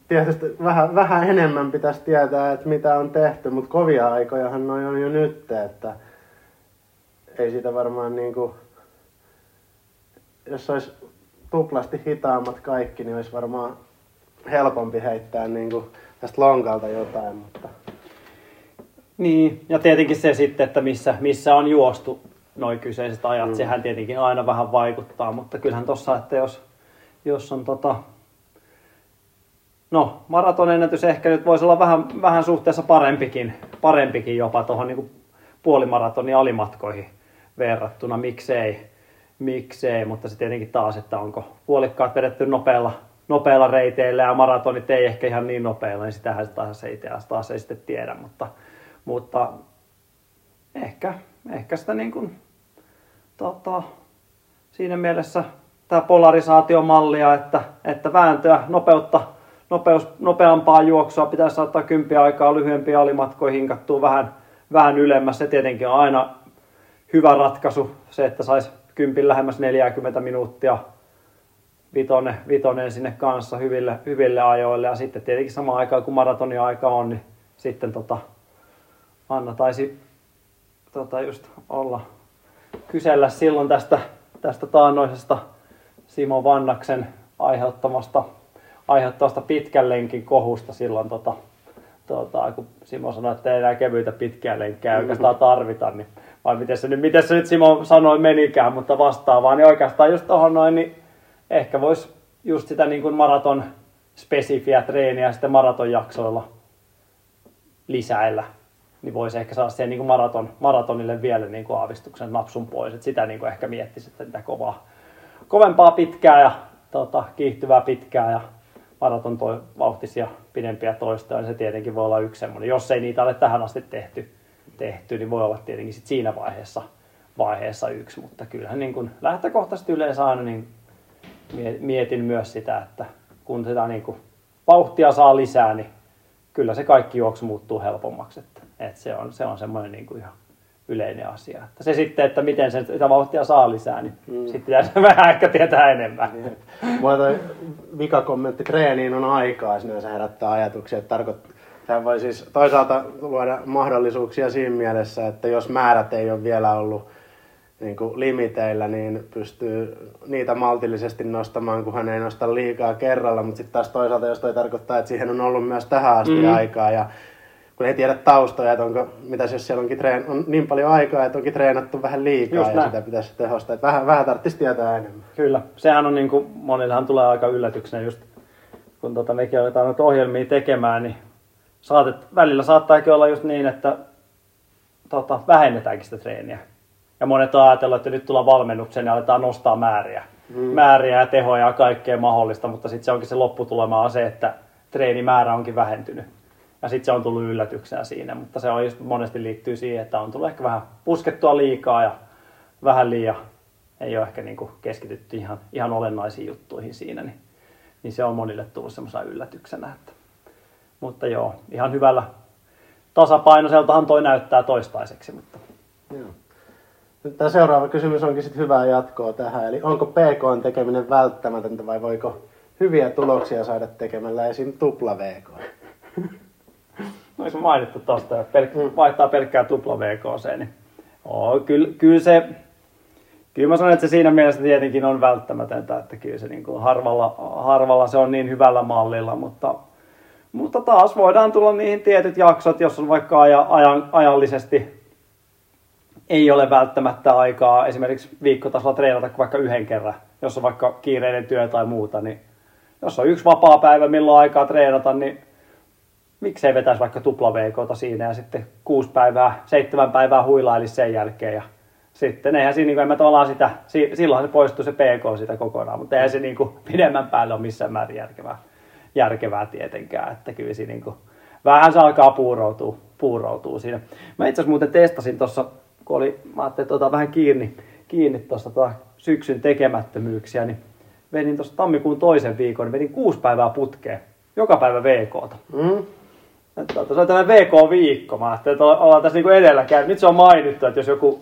tietysti vähän, vähän enemmän pitäisi tietää, että mitä on tehty, mutta kovia aikojahan noi on jo nyt, että ei siitä varmaan niinku... Jos olisi tuplasti hitaammat kaikki, niin olisi varmaan helpompi heittää niin kuin tästä lonkalta jotain. Mutta... Niin, ja tietenkin se sitten, että missä, missä on juostu nuo kyseiset ajat, mm. sehän tietenkin aina vähän vaikuttaa, mutta kyllähän tuossa, että jos, jos on tota... No, maratonennätys ehkä nyt voisi olla vähän, vähän suhteessa parempikin, parempikin jopa tuohon niin kuin puolimaratonin alimatkoihin verrattuna, miksei. Miksei, mutta se tietenkin taas, että onko puolikkaat vedetty nopealla, nopealla reiteillä ja maratonit ei ehkä ihan niin nopeilla, niin sitähän se taas ei, taas ei sitten tiedä, mutta, mutta ehkä, ehkä sitä niin kuin, tota, siinä mielessä tämä polarisaatiomallia, että, että vääntöä, nopeutta, nopeus, nopeampaa juoksua pitäisi saattaa kympiä aikaa lyhyempiä alimatkoja hinkattua vähän, vähän ylemmäs, se tietenkin on aina hyvä ratkaisu, se että saisi kympin lähemmäs neljäkymmentä minuuttia, vitonen, vitonen sinne kanssa hyville, hyville ajoille ja sitten tietenkin samaan aikaan kun maratonin aika on, niin sitten tota, Anna taisi tota just olla kysellä silloin tästä, tästä taannoisesta Simo Vannaksen aiheuttamasta, aiheuttamasta pitkän lenkin kohusta silloin, tota, tota, kun Simo sanoi, että ei enää kevyitä pitkää lenkkiä oikeastaan tarvita, niin vai miten se nyt, miten se nyt Simo sanoi menikään, mutta vastaavaa, niin oikeastaan just tohon noin, niin ehkä voisi just sitä niin kuin maraton spesifiä treeniä sitten maratonjaksoilla lisäillä, niin voisi ehkä saada siihen niin kuin maraton, maratonille vielä niin kuin aavistuksen napsun pois, että sitä niin kuin ehkä miettisi, että mitä kovaa, kovempaa pitkää ja tota, kiihtyvää pitkää ja maraton toi, vauhtisia pidempiä toistoja, niin se tietenkin voi olla yksi semmoinen, jos ei niitä ole tähän asti tehty. tehty, niin voi olla tietenkin sit siinä vaiheessa, vaiheessa yksi, mutta kyllähän niin kun lähtökohtaisesti yleensä aina niin mietin myös sitä, että kun sitä niin kun vauhtia saa lisää, niin kyllä se kaikki juoksu muuttuu helpommaksi. Että Et se on se on semmoinen niin kuin ihan yleinen asia. Että se sitten, että miten sen sitä vauhtia saa lisää, niin mm. sitten pitäisi vähän ehkä tietää enemmän. Niin. Mulla toi vikakommentti, treeniin on aikaa, sinänsä herättää ajatuksia. Sehän voi siis toisaalta luoda mahdollisuuksia siinä mielessä, että jos määrät ei ole vielä ollut niin kuin limiteillä, niin pystyy niitä maltillisesti nostamaan, kunhan ei nosta liikaa kerralla. Mutta sitten taas toisaalta, jos toi tarkoittaa, että siihen on ollut myös tähän asti mm. aikaa. Ja kun ei tiedä taustoja, että onko, mitäs jos siellä onkin treen, on niin paljon aikaa, että onkin treenattu vähän liikaa. Just ja näin. Sitä pitäisi tehostaa. Että vähän, vähän tarvitsisi tietää enemmän. Kyllä. Sehän on niin kuin, monillahan tulee aika yllätyksenä just, kun tota mekin aletaan noita ohjelmia tekemään, niin saatet, välillä saattaakin olla just niin, että tota, vähennetäänkin sitä treeniä. Ja monet on ajatellut, että nyt tullaan valmennukseen ja aletaan nostaa määriä. Mm. Määriä ja tehoja ja kaikkea mahdollista, mutta sitten se onkin se lopputulema on se, että treenimäärä onkin vähentynyt. Ja sitten se on tullut yllätyksenä siinä, mutta se on just monesti liittyy siihen, että on tullut ehkä vähän puskettua liikaa ja vähän liian, ei ole ehkä niinku keskitytty ihan, ihan olennaisiin juttuihin siinä. Niin, niin se on monille tullut semmoisena yllätyksenä. Että. Mutta joo, ihan hyvällä tasapainoiseltahan toi näyttää toistaiseksi. Mutta. Joo. Tämä seuraava kysymys onkin sitten hyvää jatkoa tähän. Eli onko P K:n tekeminen välttämätöntä vai voiko hyviä tuloksia saada tekemällä esim. Tupla V K? No olisi mainittu tuosta, että pelk- vaihtaa pelkkää tupla V K:seen. Niin. Oo, kyllä, kyllä, se, kyllä mä sanon, että se siinä mielessä tietenkin on välttämätöntä. Että kyllä se niin kuin harvalla, harvalla se on niin hyvällä mallilla, mutta... Mutta taas voidaan tulla niihin tietyt jaksot, jos on vaikka aja, ajan, ajallisesti ei ole välttämättä aikaa esimerkiksi viikkotasolla treenata kuin vaikka yhden kerran, jos on vaikka kiireinen työ tai muuta. Niin jos on yksi vapaa päivä, milloin aikaa treenata, niin miksei vetäisi vaikka tupla-veikota siinä ja sitten kuusi päivää, seitsemän päivää huilailisi sen jälkeen. Ja sitten eihän siinä, niin kuin, en mä tavallaan sitä, silloinhan se poistuu se P K sitä kokonaan, mutta eihän se niin kuin, pidemmän päälle ole missään määrin järkevää. järkevää tietenkään, että kyllä siinä niin kuin, vähän se alkaa puuroutua, puuroutua siinä. Mä itse asiassa muuten testasin tuossa, kun oli, mä ajattelin, että otan vähän kiinni, kiinni tuosta tuota syksyn tekemättömyyksiä, niin vedin tuossa tammikuun toisen viikon, niin vedin kuusi päivää putkeen, joka päivä V K:ta. Mm. Se on tällainen V K-viikko, mä ajattelin, että ollaan tässä niin kuin edelläkäin. Nyt se on mainittu, että jos joku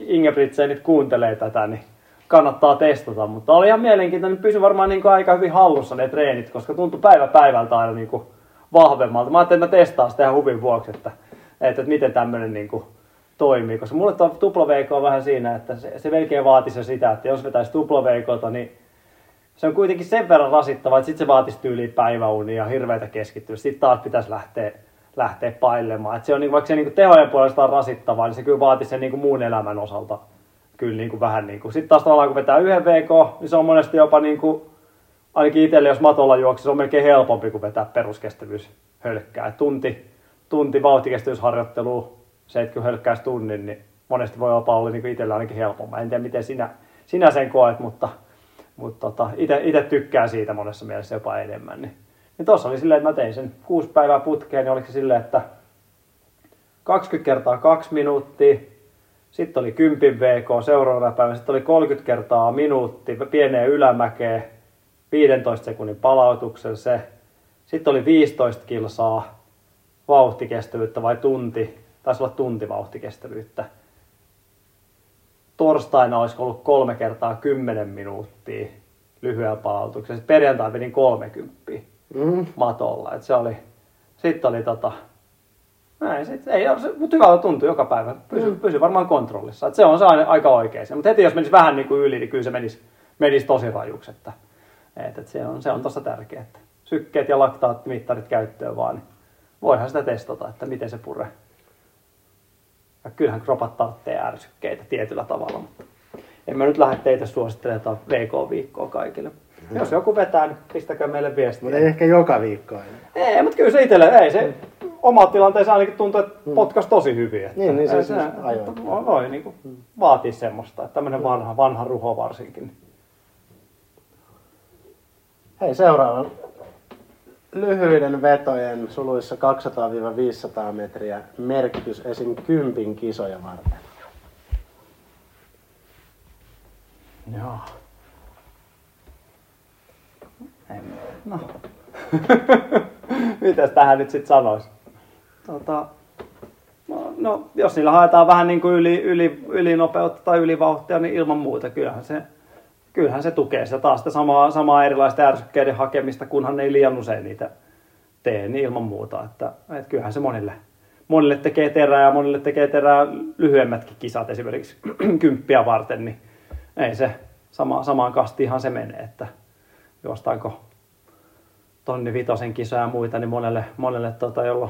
Ingebrigtsenit kuuntelee tätä, niin kannattaa testata, mutta oli ihan mielenkiintoinen. Pysy varmaan niin kuin aika hyvin hallussa ne treenit, koska tuntui päivä päivältä aina niin kuin vahvemmalta. Mä ajattelin, että mä testaan sitä ihan huvin vuoksi, että, että miten tämmöinen niin kuin toimii. Koska mulle tuo tupla-veikko on vähän siinä, että se, se melkein vaatisi jo sitä, että jos vetäisi tupla-veikota, niin se on kuitenkin sen verran rasittava, että sitten se vaatisi tyyliin päiväunia ja hirveätä keskittyä. Sitten taas pitäisi lähteä, lähteä pailemaan. Että se on, niin kuin, vaikka se niin kuin tehojen puolesta on rasittavaa, niin se kyllä vaatisi sen niin kuin muun elämän osalta. Kyllä niin kuin vähän niin kuin. Sitten taas tavallaan kun vetää yhden V K, niin se on monesti jopa niin kuin, ainakin itselle jos matolla juoksi, se on melkein helpompi kuin vetää peruskestävyyshölkkää. Tunti, tunti vauhtikestävyysharjoittelua, seitsemänkymmentä hölkkäys tunnin, niin monesti voi jopa olla niin kuin itselle ainakin helpommin. En tiedä miten sinä, sinä sen koet, mutta, mutta tota, itse tykkään siitä monessa mielessä jopa enemmän. Niin, niin tuossa oli silleen, että mä tein sen kuusi päivää putkeen, niin oliko se silleen, että kaksikymmentä kertaa kaksi minuuttia. Sitten oli kymmenen V K seuraavana päivänä, sitten oli kolmekymmentä kertaa minuutti, pieneen ylämäkeen, viidentoista sekunnin palautuksen se. Sitten oli viisitoista kilsaa vauhtikestävyyttä vai tunti, taisi olla tunti vauhtikestävyyttä. Torstaina olisiko ollut kolme kertaa kymmenen minuuttia lyhyellä palautuksella, sitten perjantaina vedin kolmekymmentä mm. matolla. Et se oli, sitten oli tota... Näin, sit, ei, mutta hyvältä tuntuu joka päivä. Pysy, mm. pysy varmaan kontrollissa. Et se on se aika oikein. Mutta heti jos menisi vähän niin kuin yli, niin kyllä se menisi, menisi tosi rajuksi. Että, et, et se on, se on tuossa tärkeää. Sykkeet ja laktaattimittarit käyttöön vaan. Niin voihan sitä testata, että miten se puree. Ja kyllähän kropat tarvitsee ärsykkeitä tietyllä tavalla. Mutta en mä nyt lähde teitä suosittelemaan V K-viikkoa kaikille. Mm. Jos joku vetää, niin pistäkö meille viestiä. Mutta ei ehkä joka viikko. Ei, mutta kyllä se itselle ei se... Oma tilanteessa ainakin tuntuu, että potkas tosi hyvin. Että niin, niin se, se ajoittaa. Voi niin hmm. vaatii semmoista, että tämmöinen vanha, vanha ruho varsinkin. Hei, seuraava. Lyhyiden vetojen suluissa kaksisataa viisikymmentä metriä merkitys esim. Kympin kisoja varten. Joo. Ei, no. Mitäs tähän nyt sit sanois? Tota, no jos niillä haetaan vähän niin kuin yli, yli, yli nopeutta tai ylivauhtia, niin ilman muuta kyllähän se, kyllähän se tukee sitä taas sitä samaa, samaa erilaista ärsykkeiden hakemista, kunhan ei liian usein niitä tee, niin ilman muuta. Että, et kyllähän se monille, monille tekee terää ja monille tekee terää lyhyemmätkin kisat esimerkiksi kymppiä varten, niin ei se sama, samaan kastiinhan se menee, että juostaanko tonni vitosen kisoja ja muita, niin monelle, monelle tota, jolla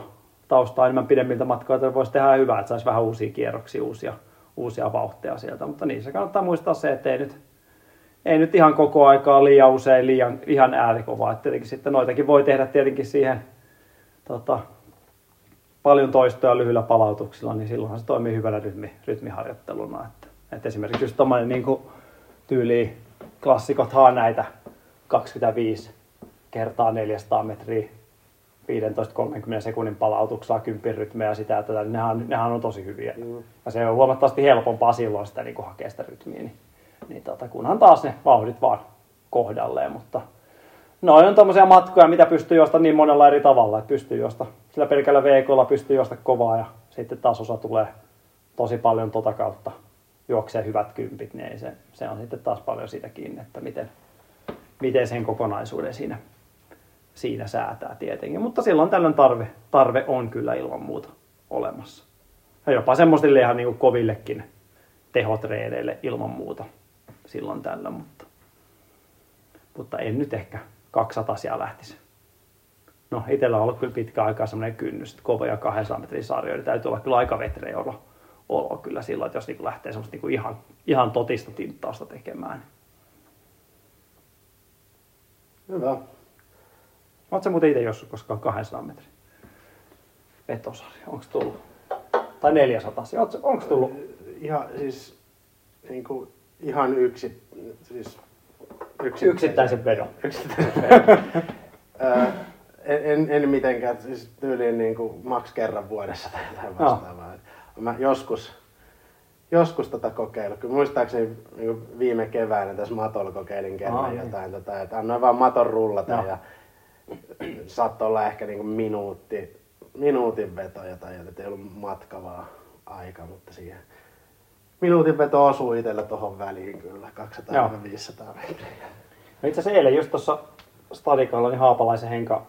taustaa enemmän pidemmiltä matkoilta voisi tehdä hyvää, että saisi vähän uusia kierroksia, uusia, uusia vauhteja sieltä. Mutta niin se kannattaa muistaa se, että ei nyt, ei nyt ihan koko aikaa liian usein liian ihan äärikovaa. Et tietenkin sitten noitakin voi tehdä tietenkin siihen tota, paljon toistoja lyhyillä palautuksilla, niin silloinhan se toimii hyvänä rytmi, rytmiharjoitteluna. Et, et esimerkiksi just tommoinen niin kuin tyyli klassikothan näitä kaksikymmentäviisi kertaa neljäsataa metriä viisitoista kolmekymmentä sekunnin palautuksella, kympin rytmejä ja sitä, että nehän, nehän on tosi hyviä. Mm. Ja se on huomattavasti helpompaa silloin sitä, niin kun hakee sitä rytmiä, niin, niin tota, kunhan taas ne vauhdit vaan kohdalleen. Mutta no on tommosia matkoja, mitä pystyy juosta niin monella eri tavalla, että pystyy juosta sillä pelkällä V K:lla pystyy juosta kovaa ja sitten taas osa tulee tosi paljon tota kautta juoksee hyvät kympit, niin ei se, se on sitten taas paljon siitä kiinni, että miten, miten sen kokonaisuuden siinä Siinä säätää tietenkin, mutta silloin tällöin tarve, tarve on kyllä ilman muuta olemassa. Ja jopa semmoisille ihan niin kuin kovillekin tehotreeneille ilman muuta silloin tällöin, mutta, mutta en nyt ehkä kaksisatasia lähtisi. No itsellä on ollut kyllä pitkä aikaa semmoinen kynnys, että kovoja kahdensadan metrin sarjoja, niin täytyy olla kyllä aika vetreä olo, olo kyllä silloin, että jos niin kuin lähtee semmoista niin kuin ihan, ihan totista tinttausta tekemään. Hyvä. Oletko sä muuten itse joskus koskaan kahdensadan metrin vetosarja? Onko tullut? Tai neljäsataa? Onko tullut? Ihan, siis, niin kuin, ihan yksi, siis, yksittäisen, yksittäisen vedon. Yksittäisen vedon. Ö, en, en mitenkään, siis tyyliin niin kuin maks kerran vuodessa tai jotain vastaavaa. No. Mä joskus, joskus tätä tota kokeillut. Kyllä muistaakseni niin viime keväänä tässä matolla kokeilin kerran ah, jotain. Niin. Tota, että annoin vaan maton rullata. No. Ja, saattoi olla ehkä niin kuin minuutti, minuutin vetoja tai jotain, ei ollut matkavaa aika, mutta siihen minuutin veto osuu itsellä tuohon väliin kyllä, kaksisataa viisisataa metriä. No itse asiassa eilen just tuossa Stadikalla, niin Haapalaisen Henka,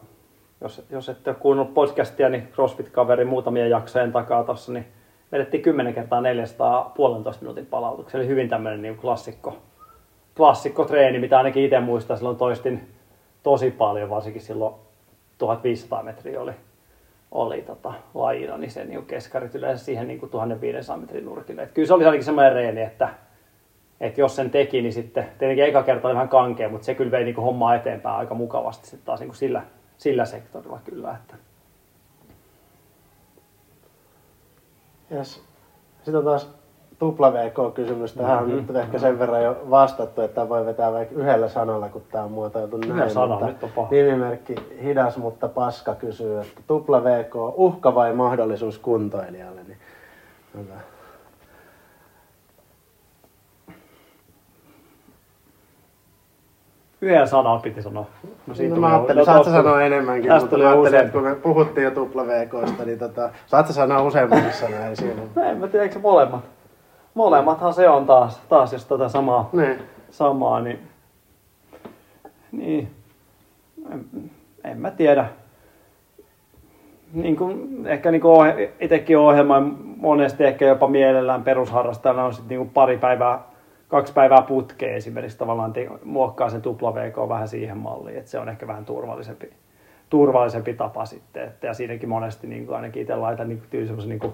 jos, jos ette ole kuunnellut podcastia, niin CrossFit-kaveri muutamien jaksojen takaa tuossa, niin vedettiin kymmenen kertaa neljäsataa puolentoista minuutin palautuksen, eli hyvin tämmöinen niin klassikko, klassikko treeni, mitä ainakin itse muistan, silloin toistin tosi paljon, varsinkin silloin tuhatviisisataa metriä oli, oli tota, lajina, niin se niin keskarit yleensä siihen niin tuhatviisisataa metrin nurkille. Et kyllä se oli ainakin semmoinen reeni, että et jos sen teki, niin sitten tietenkin eka kerta oli vähän kankea, mutta se kyllä vei niin kuin hommaa eteenpäin aika mukavasti sitten taas niin kuin sillä, sillä sektorilla kyllä. Että. Yes. Sitten taas W K-kysymys. Tähän on mm-hmm. nyt ehkä sen verran jo vastattu, että voi vetää vaikka yhdellä sanalla, kun tämä on muotoiltu näin. Yhden sanalla, nyt on paha. Nimimerkki hidas, mutta paska kysyy, että W K, uhka vai mahdollisuus kuntoilijalle? Niin, hyvä. Yhdellä sanalla piti sanoa. No, no mä ajattelin, saat sä sanoa enemmänkin, tästä mutta mä ajattelin, että kun me puhuttiin jo W K:sta, niin tota, saat sä sanoa useammin sanoa esiin. No en mä tiedä, eikö se molemmat? Molemmathan se on taas, taas jos tätä samaa, niin, samaa, niin, niin en, en mä tiedä. Niin kuin, ehkä niin kuin itsekin ohjelman monesti ehkä jopa mielellään perusharrastajana on sitten niin kuin pari päivää, kaksi päivää putkea esimerkiksi tavallaan muokkaa sen W K vähän siihen malliin, että se on ehkä vähän turvallisempi, turvallisempi tapa sitten. Että, ja siinäkin monesti niin kuin ainakin itse laitan niin tyyli semmoisen niin kuin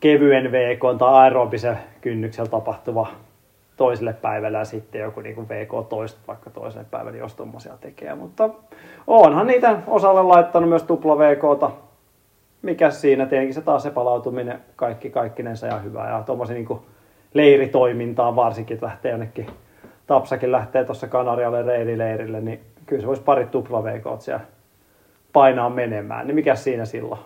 kevyen V K tai aerobisen kynnyksellä tapahtuva toiselle päivällä ja sitten joku niin V K toista vaikka toiselle päivälle, jos tommosia tekee. Mutta onhan niitä osalle laittanut myös tupla V K:ta. Mikäs siinä? Tietenkin se taas se palautuminen kaikki kaikkinensa ja hyvää. Ja tommosia niin leiritoimintaa varsinkin, että lähtee jonnekin, Tapsakin lähtee tuossa Kanarialle reilileirille, niin kyllä se voisi pari tupla V K:ta siellä painaa menemään. Niin mikäs siinä silloin?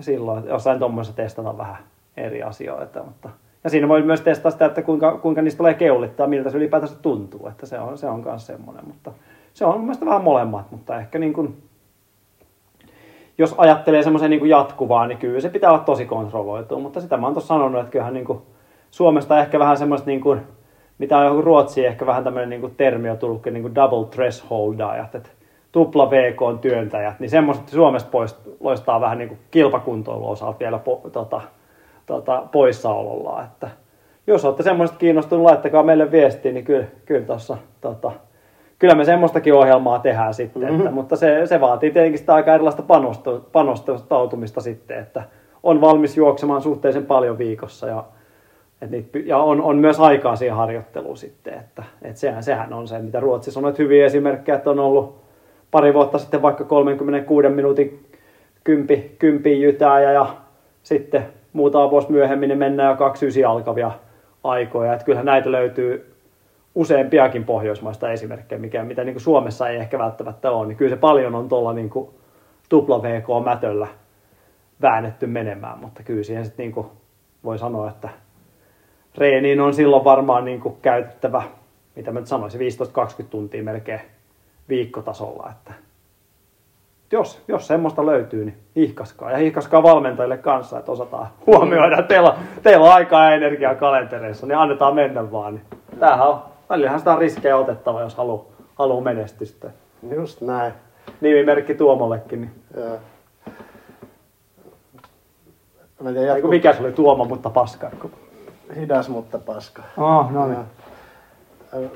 Silloin jossain tuommoisessa testata vähän eri asioita, mutta ja siinä voi myös testata sitä, että kuinka, kuinka niistä tulee keulittaa, miltä se ylipäätänsä tuntuu, että se on, se on myös semmoinen, mutta se on mun mielestä vähän molemmat, mutta ehkä niin kuin jos ajattelee semmoisen niin kuin jatkuvaa, niin kyllä se pitää olla tosi kontrolloitua, mutta sitä mä oon tuossa sanonut, että kyllähän niin kuin Suomesta ehkä vähän semmoista, niin kuin, mitä on joku Ruotsiin ehkä vähän tämmöinen niin kuin termi on tullutkin, niin kuin double thresholdajat, että tupla V K-työntäjät, niin semmoiset Suomesta pois, loistaa vähän niin kuin kilpakuntoiluosalta vielä po, tota, tota, poissaololla, että jos olette semmoiset kiinnostunut, laittakaa meille viestiä, niin kyllä, kyllä tuossa tota, kyllä me semmoistakin ohjelmaa tehdään sitten, mm-hmm. että, mutta se, se vaatii tietenkin sitä aika erilaista panostu, panostautumista sitten, että on valmis juoksemaan suhteellisen paljon viikossa ja, niitä, ja on, on myös aikaa siihen harjoitteluun sitten, että et sehän, sehän on se, mitä Ruotsissa on, että hyviä esimerkkejä, että on ollut pari vuotta sitten vaikka kolmekymmentäkuuden minuutin kympi, kympi jytääjä ja sitten muutama vuosi myöhemmin niin mennään jo kaksikymmentäyhdeksän alkavia aikoja, että kyllähän näitä löytyy useampiakin pohjoismaista esimerkkejä, mikä, mitä niin kuin Suomessa ei ehkä välttämättä ole, niin kyllä se paljon on tuolla niin kuin tupla V K-mätöllä väännetty menemään, mutta kyllä siihen sitten niin kuin voi sanoa, että reeniin on silloin varmaan niin kuin käytettävä, mitä mä nyt sanoisin, viisitoista kaksikymmentä tuntia melkein viikkotasolla, että jos, jos semmoista löytyy, niin hihkaskaa ja hihkaskaa valmentajille kanssa, että osataan huomioida, että teillä, teillä on aikaa ja energiaa kalentereissa, niin annetaan mennä vaan, niin tämähän on. Välillähän sitä on riskejä otettava, jos haluaa haluu menestystä. Just näin. Nimimerkki Tuomallekin. Niin. Joo. Mä tiedän, jatku... Mikä se oli Tuoma, mutta paska? Hidas, mutta paska. Oh, no niin.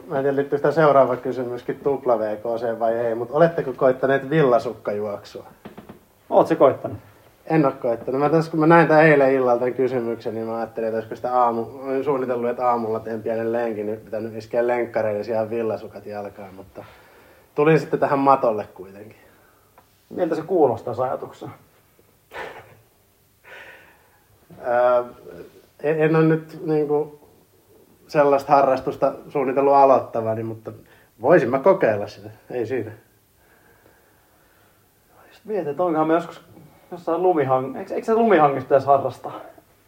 Mä en tiedä, liittyykö tämä seuraava kysymyskin tupla V K:seen vai ei, mutta oletteko koittaneet villasukkajuoksua? Oot se koittanut? En ole koittanut. Mä, tässä, kun mä näin tämän eilen illalla tämän kysymyksen, niin mä ajattelin, että olisiko sitä aamu... Olin suunnitellut, että aamulla teen pienen lenkin, nyt pitänyt iskeä lenkkareille siihen villasukat jalkaan, mutta tulin sitten tähän matolle kuitenkin. Miltä se kuulostaa ajatuksena? en, en ole nyt niin kuin, sellaista harrastusta suunnitellut aloittavani, mutta voisin mä kokeilla sitä. Ei siinä. Sitten mietin, että onkohan me joskus... Jossain lumihang... Eikö, eikö se lumihangista pitäisi harrastaa?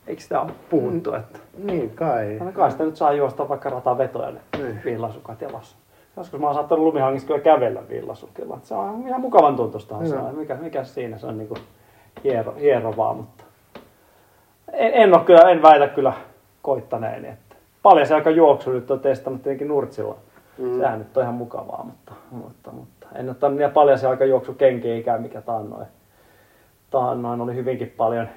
Eikö sitä ole puhuttu? Että... Niin kai. No kai sitä nyt saa juosta vaikka ratavetoja ne niin. Villasukat jalassa. Joskus mä oon saattanut lumihangista kyllä kävellä villasukilla. Se on ihan mukavan tuntustahan no. Se mikä, mikä siinä? Se on niinku hiero, hierovaa, mutta... En, en, ole kyllä, en väitä kyllä koittaneeni. Että... Paljon se aika juoksu nyt on testannut tietenkin nurtsilla. Mm. Sehän nyt on ihan mukavaa, mutta... mutta, mutta. En ottanut niin paljon se aika juoksu kenkiä ikään mikä taannoin. Taannoin oli hyvinkin paljon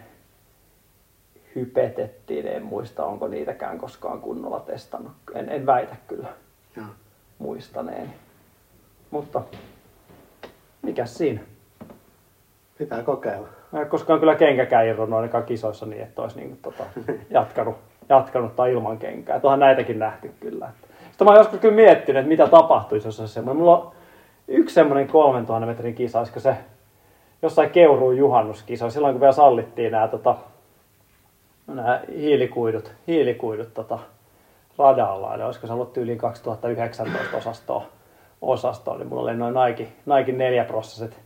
hypetettiin, en muista onko niitäkään koskaan kunnolla testannut, en, en väitä kyllä ja. muistaneeni, mutta mikäs siinä? Pitää kokeilla. Mä en koskaan kyllä kenkäkään irronnut ainakaan kisoissa niin, että olisi niin, tota, jatkanut, jatkanut tai ilman kenkää, että onhan näitäkin nähty kyllä. Sitten mä oon joskus kyllä miettinyt, että mitä tapahtuisi, jos olisi semmoinen, mulla on yksi semmoinen kolmentuhannen metrin kisa, olisiko se jossain Keuruun juhannuskisa, silloin kun vielä sallittiin nämä, tota, nämä hiilikuidut, hiilikuidut tota, radalla, eli olisiko se ollut yli kaksituhattayhdeksäntoista osastoa, osastoa, niin mulla oli noin Nike neljäprossaset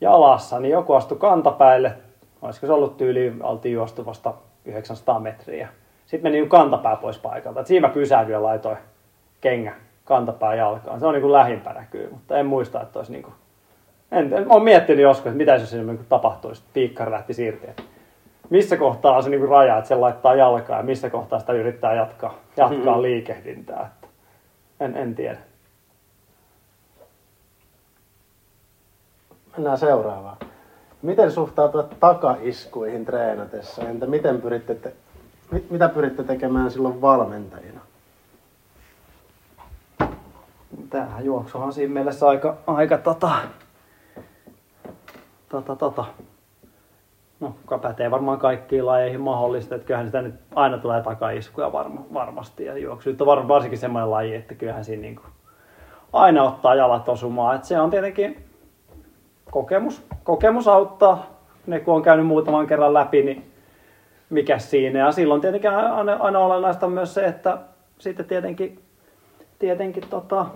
jalassa, niin joku astui kantapäille, olisiko se ollut yli, oltiin juostu vasta yhdeksänsataa metriä, sitten meni kantapää pois paikalta, että siinä mä pysähdyin ja laitoin kengä kantapää jalkaan, se on niin kuin lähimpänä kyllä, mutta en muista, että olisi niin kuin En, en, olen miettinyt joskus, että mitä jos siinä tapahtuisi, että piikkari lähti siirtiin. Missä kohtaa on se niin raja, että sen laittaa jalkaa ja missä kohtaa sitä yrittää jatkaa, jatkaa liikehdintää. Että en, en tiedä. Mennään seuraavaan. Miten suhtautua takaiskuihin treenatessa? Entä miten pyritte te, mit, mitä pyritte tekemään silloin valmentajina? Tämähän juoksuhan siinä mielessä aika... aika tota... Tota, tota. No, pätee varmaan kaikkiin lajeihin mahdollista, että kyllähän sitä nyt aina tulee takaiskuja varma, varmasti ja juoksu nyt on var, varsinkin semmoinen laji, että kyllähän siinä niin kuin aina ottaa jalat osumaan, että se on tietenkin kokemus, kokemus auttaa, ne kun on käynyt muutaman kerran läpi, niin mikä siinä ja silloin tietenkin aina, aina olennaista on myös se, että sitten tietenkin, tietenkin tota,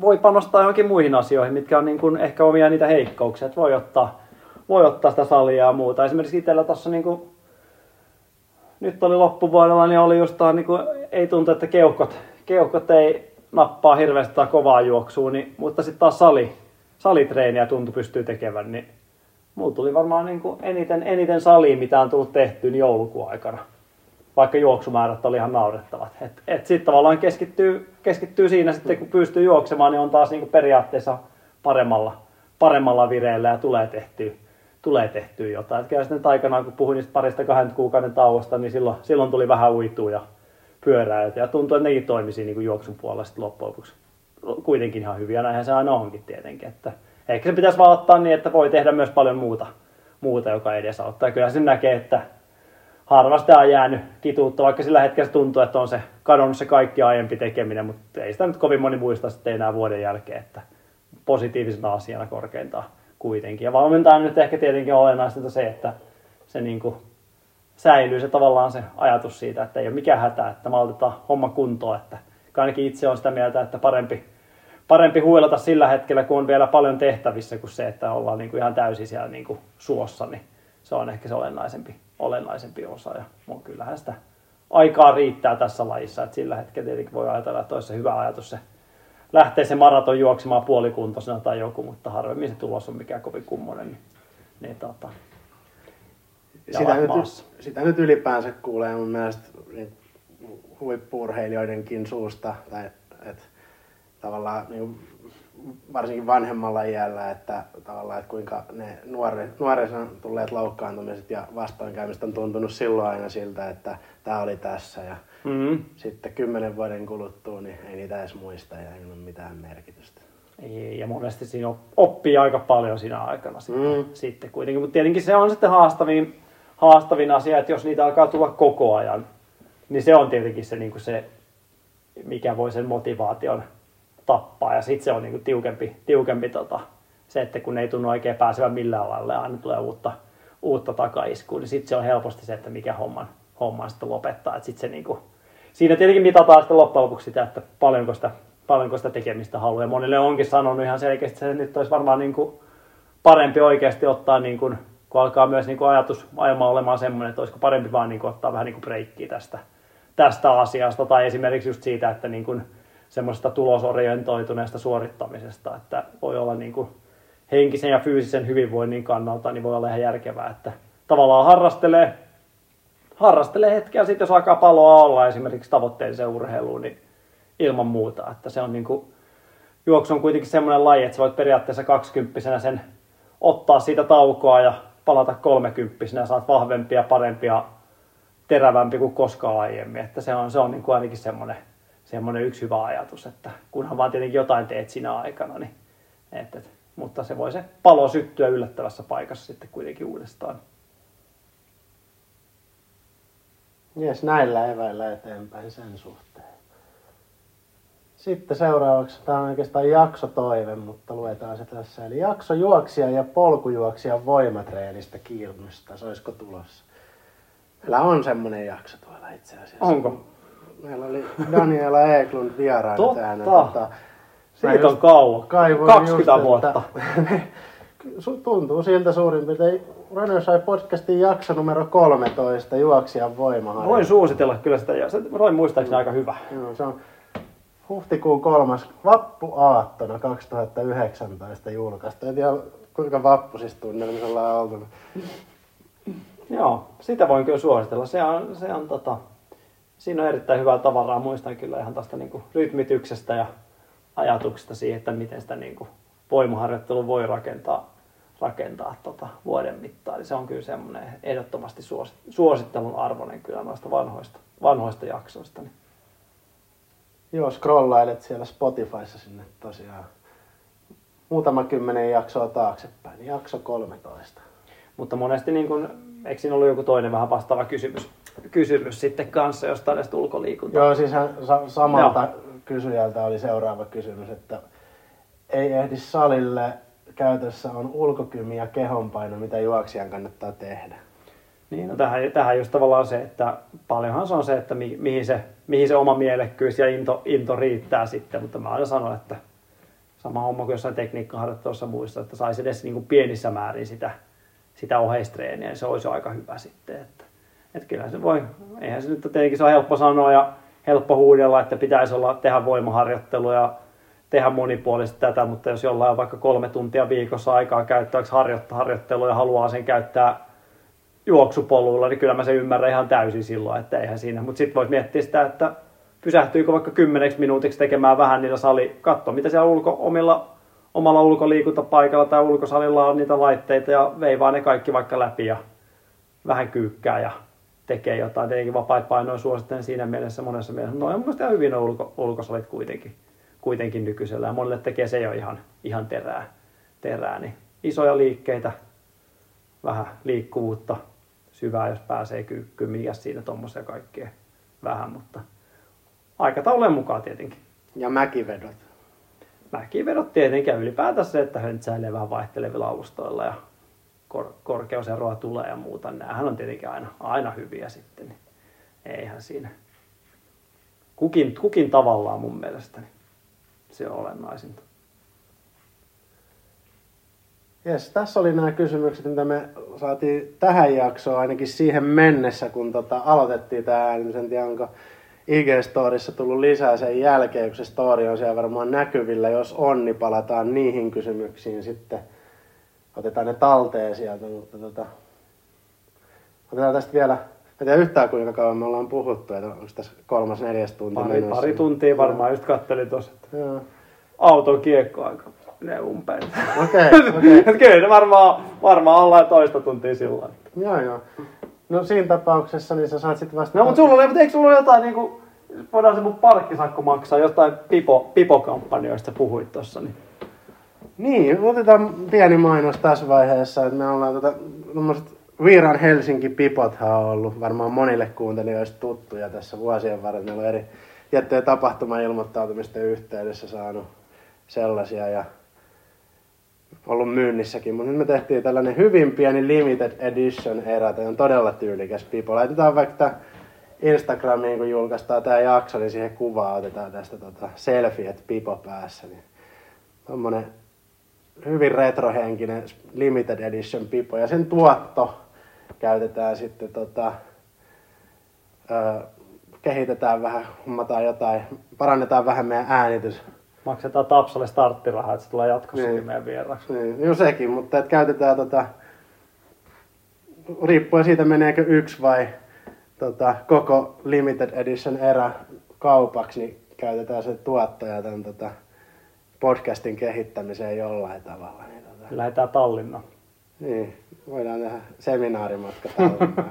voi panostaa johonkin muihin asioihin, mitkä on niin kuin ehkä omia niitä heikkouksia. Voi ottaa, voi ottaa sitä salia ja muuta. Esimerkiksi itsellä tuossa niin kuin, nyt oli loppuvuodella, niin oli just niin kuin, ei tuntu, että keuhkot, keuhkot ei nappaa hirveästi kovaa juoksua, niin, mutta sitten taas sali, salitreeniä tuntui pystyy tekemään, niin mulla tuli varmaan niin kuin eniten, eniten saliin, mitä on tullut tehtyä niin joulukuun aikana. Vaikka juoksumäärät oli ihan naurettavat. Et, et sitten tavallaan keskittyy, keskittyy siinä sitten, kun pystyy juoksemaan, niin on taas niin kuin periaatteessa paremmalla, paremmalla vireellä ja tulee tehtyä, tulee tehtyä jotain. Et kyllä sitten aikanaan, kun puhuin niistä parista kahden kuukauden tauosta, niin silloin, silloin tuli vähän uitua ja pyöräiltä. Ja tuntui, että nekin toimisi niin kuin juoksun puolella sitten loppujen lopuksi kuitenkin ihan hyviä. Näinhän se aina onkin tietenkin. Että ehkä se pitäisi vaan ottaa niin, että voi tehdä myös paljon muuta, muuta joka edesauttaa. Kyllä se näkee, että harvasta on jäänyt kituutta, vaikka sillä hetkellä tuntuu, että on se kadonnut se kaikki aiempi tekeminen, mutta ei sitä nyt kovin moni muista sitten enää vuoden jälkeen, että positiivisena asiana korkeintaan kuitenkin. Ja valmentajana nyt ehkä tietenkin on olennaista se, että se niin kuin säilyy se tavallaan se ajatus siitä, että ei ole mikään hätä, että maltetaan homma kuntoon, että ainakin itse on sitä mieltä, että parempi, parempi huilata sillä hetkellä, kun on vielä paljon tehtävissä, kuin se, että ollaan niin kuin ihan täysin siellä niin kuin suossa, niin se on ehkä se olennaisempi. olennaisempi osa, ja mun kyllähän sitä aikaa riittää tässä lajissa, että sillä hetkellä tietenkin voi ajatella, että olisi se hyvä ajatus se lähtee se maraton juoksemaan puolikuntoisena tai joku, mutta harvemmin se tulos on mikään kovin kummonen, niin, niin tota, sitä, nyt, sitä nyt ylipäänsä kuulee mun mielestä niin huippu-urheilijoidenkin suusta, tai että tavallaan niin varsinkin vanhemmalla iällä, että tavallaan, että kuinka ne nuori, nuorisona tulleet loukkaantumiset ja vastoinkäymiset on tuntunut silloin aina siltä, että tämä oli tässä ja mm-hmm. sitten kymmenen vuoden kuluttua, niin ei niitä edes muista ja ei ole mitään merkitystä. Ei, ja monesti siinä oppii aika paljon siinä aikana mm-hmm. sitten kuitenkin, mutta tietenkin se on sitten haastavin, haastavin asia, että jos niitä alkaa tulla koko ajan, niin se on tietenkin se, niin kuin se mikä voi sen motivaation tappaa, ja sitten se on niinku tiukempi, tiukempi tota, se, että kun ei tunnu oikein pääsevän millään lailla ja aina tulee uutta, uutta takaiskua, niin sitten se on helposti se, että mikä homman, homman sitten lopettaa. Et sit se niinku, siinä tietenkin mitataan sitten loppujen lopuksi sitä, että paljonko sitä, paljonko sitä tekemistä haluaa. Ja monille onkin sanonut ihan selkeästi, että se nyt olisi varmaan niinku parempi oikeasti ottaa, niinku, kun alkaa myös niinku ajatus ajamaan olemaan semmoinen, että olisiko parempi vaan niinku ottaa vähän niinku breikkiä tästä, tästä asiasta, tai esimerkiksi just siitä, että niinku, semmoisesta tulosorientoituneesta suorittamisesta, että voi olla niin kuin henkisen ja fyysisen hyvinvoinnin kannalta, niin voi olla ihan järkevää, että tavallaan harrastelee, harrastelee hetkeä, sitten jos alkaa paloa olla esimerkiksi tavoitteelliseen urheiluun, niin ilman muuta, että se on niin kuin, juoksu on kuitenkin semmoinen laji, että sä voit periaatteessa kaksikymppisenä sen ottaa siitä taukoa ja palata kolmekymppisenä ja saat vahvempia, parempia, terävämpi kuin koskaan aiemmin, että se on, se on niin kuin ainakin semmoinen Semmoinen yksi hyvä ajatus, että kunhan vaan tietenkin jotain teet siinä aikana, niin, et, et, mutta se voi se palo syttyä yllättävässä paikassa sitten kuitenkin uudestaan. Jes, näillä eväillä eteenpäin sen suhteen. Sitten seuraavaksi, tämä on oikeastaan jaksotoive, mutta luetaan se tässä. Eli jaksojuoksija ja polkujuoksijan voimatreenistä kiirmystä, se olisiko tulossa? Meillä on semmoinen jakso tuolla itse asiassa. Onko? Meillä oli Daniela Eklund vieraana Totta. Tänne. Tota, siitä on kauan. kaksikymmentä vuotta. Tuntuu siltä suurin piirtein. Runner's High Podcastin jakso numero kolmetoista, juoksijan voimaharjoittelu. Voin suositella kyllä sitä. Roin muistaakseni aika hyvä. Joo, se on huhtikuun kolmas vappuaattona kaksituhattayhdeksäntoista julkaistu. En tiedä kuinka vappusistunnelmisella on oltu. Joo, sitä voin kyllä suositella. Se on, se on tota... Siinä on erittäin hyvää tavaraa, muistan kyllä ihan tästä niin kuin rytmityksestä ja ajatuksesta siihen, että miten sitä niin kuin voimaharjoittelua voi rakentaa, rakentaa tota vuoden mittaan. Eli se on kyllä semmoinen ehdottomasti suosittelun arvoinen kyllä noista vanhoista, vanhoista jaksoista. Niin. Joo, scrollailet siellä Spotifyssa sinne tosiaan muutama kymmenen jaksoa taaksepäin, niin jakso kolmetoista. Mutta monesti, niin kuin, eikö siinä ollut joku toinen vähän vastaava kysymys? Kysymys sitten kanssa jostain edes ulkoliikuntaa. Joo, siis sa- samalta Joo. kysyjältä oli seuraava kysymys, että ei ehdi salille, käytössä on ulkokymi ja kehonpaino, mitä juoksijan kannattaa tehdä? Niin, no tähän, tähän just tavallaan se, että paljonhan se on se, että mi- mihin, se, mihin se oma mielekkyys ja into, into riittää sitten, mutta mä aina sanon, että sama homma kuin jossain tekniikkaharjoittelussa muissa, että saisi edes niin kuin pienissä määrin sitä, sitä oheistreeniä, niin se olisi aika hyvä sitten, että että kyllähän se voi, eihän se nyt tietenkin se on helppo sanoa ja helppo huudella, että pitäisi olla tehdä voimaharjoittelua ja tehdä monipuolisesti tätä, mutta jos jollain on vaikka kolme tuntia viikossa aikaa käyttääksi harjoittelua ja haluaa sen käyttää juoksupoluilla, niin kyllä mä sen ymmärrän ihan täysin silloin, että eihän siinä. Mutta sitten voisi miettiä sitä, että pysähtyykö vaikka kymmeneksi minuutiksi tekemään vähän niillä sali, katso mitä siellä ulko, omilla, omalla ulkoliikuntapaikalla tai ulkosalilla on niitä laitteita ja veivaa ne kaikki vaikka läpi ja vähän kyykkää ja tekee jotain. Tietenkin vapaat painoja suosittelen siinä mielessä monessa mielessä. No on mun mielestä hyvin ulko, ulkosalit kuitenkin, kuitenkin nykyisellä ja monille tekee se jo ihan, ihan terää, terää. Niin isoja liikkeitä, vähän liikkuvuutta, syvää jos pääsee kyykkyyn, mikä siinä tuommoisia kaikkea vähän, mutta aikataulujen mukaan tietenkin. Ja mäkivedot. Mäkivedot tietenkin ja ylipäätään se, että höntsäilee vähän vaihtelevilla alustoilla ja kor- korkeuseroa tulee ja muuta. Nämähän on tietenkin aina, aina hyviä sitten, niin eihän siinä. Kukin, kukin tavallaan mun mielestäni. Se on olennaisinta. Jes, tässä oli nämä kysymykset, mitä me saatiin tähän jaksoon ainakin siihen mennessä, kun tota aloitettiin tämä äänitys. En tiedä, onko I G-storissa tullut lisää sen jälkeen, kun se story on siellä varmaan näkyvillä. Jos on, niin palataan niihin kysymyksiin sitten. Otetaan ne talteen sieltä, mutta tota, otetaan tästä vielä, en tiedä yhtään kuinka kauan me ollaan puhuttu, että onko tässä kolmas, neljäs tunti pari, menossa. Pari tuntia varmaan, just kattelin tuossa, että auton kiekkoaika menee umpeen. Okei, okei. Kyllä ne varmaan, varmaan ollaan toista tuntia silloin. Joo, joo. No siinä tapauksessa niin sä saat sitten vasta... No mutta sulla oli, mutta eikö sulla ole jotain niinku... Voidaan se mun parkkisakko maksaa jostain pipo, pipokampanjoista puhuit tossa, niin... Niin, otetaan pieni mainos tässä vaiheessa, että me ollaan tota... Tommoset Viiran Helsinki-pipothan on ollut varmaan monille kuuntelijoista tuttuja tässä vuosien varrella. Meillä on eri tiettyjä tapahtuman ilmoittautumisten yhteydessä saanut sellaisia ja... ollut myynnissäkin, mutta nyt me tehtiin tällainen hyvin pieni limited edition erä, tämä on todella tyylikäs pipo. Laitetaan vaikka Instagramiin, kun julkaistaan tämä jakso, niin siihen kuvaa otetaan tästä tota, selfieet pipo päässä. Niin tommonen hyvin retrohenkinen limited edition pipo ja sen tuotto käytetään sitten, tota, ö, kehitetään vähän, hommataan jotain, parannetaan vähän meidän äänitys. Maksetaan Tapsalle starttirahaa, että se tulee jatkossakin niin. Meidän vieraksi. Niin, joo sekin, mutta että käytetään tota, riippuen siitä meneekö yksi vai tota, koko limited edition erä kaupaksi, niin käytetään se tuottaja tämän tota, podcastin kehittämiseen jollain tavalla. Niin, tota. Lähdetään Tallinnaan. Niin, voidaan tehdä seminaarimatka Tallinnaan.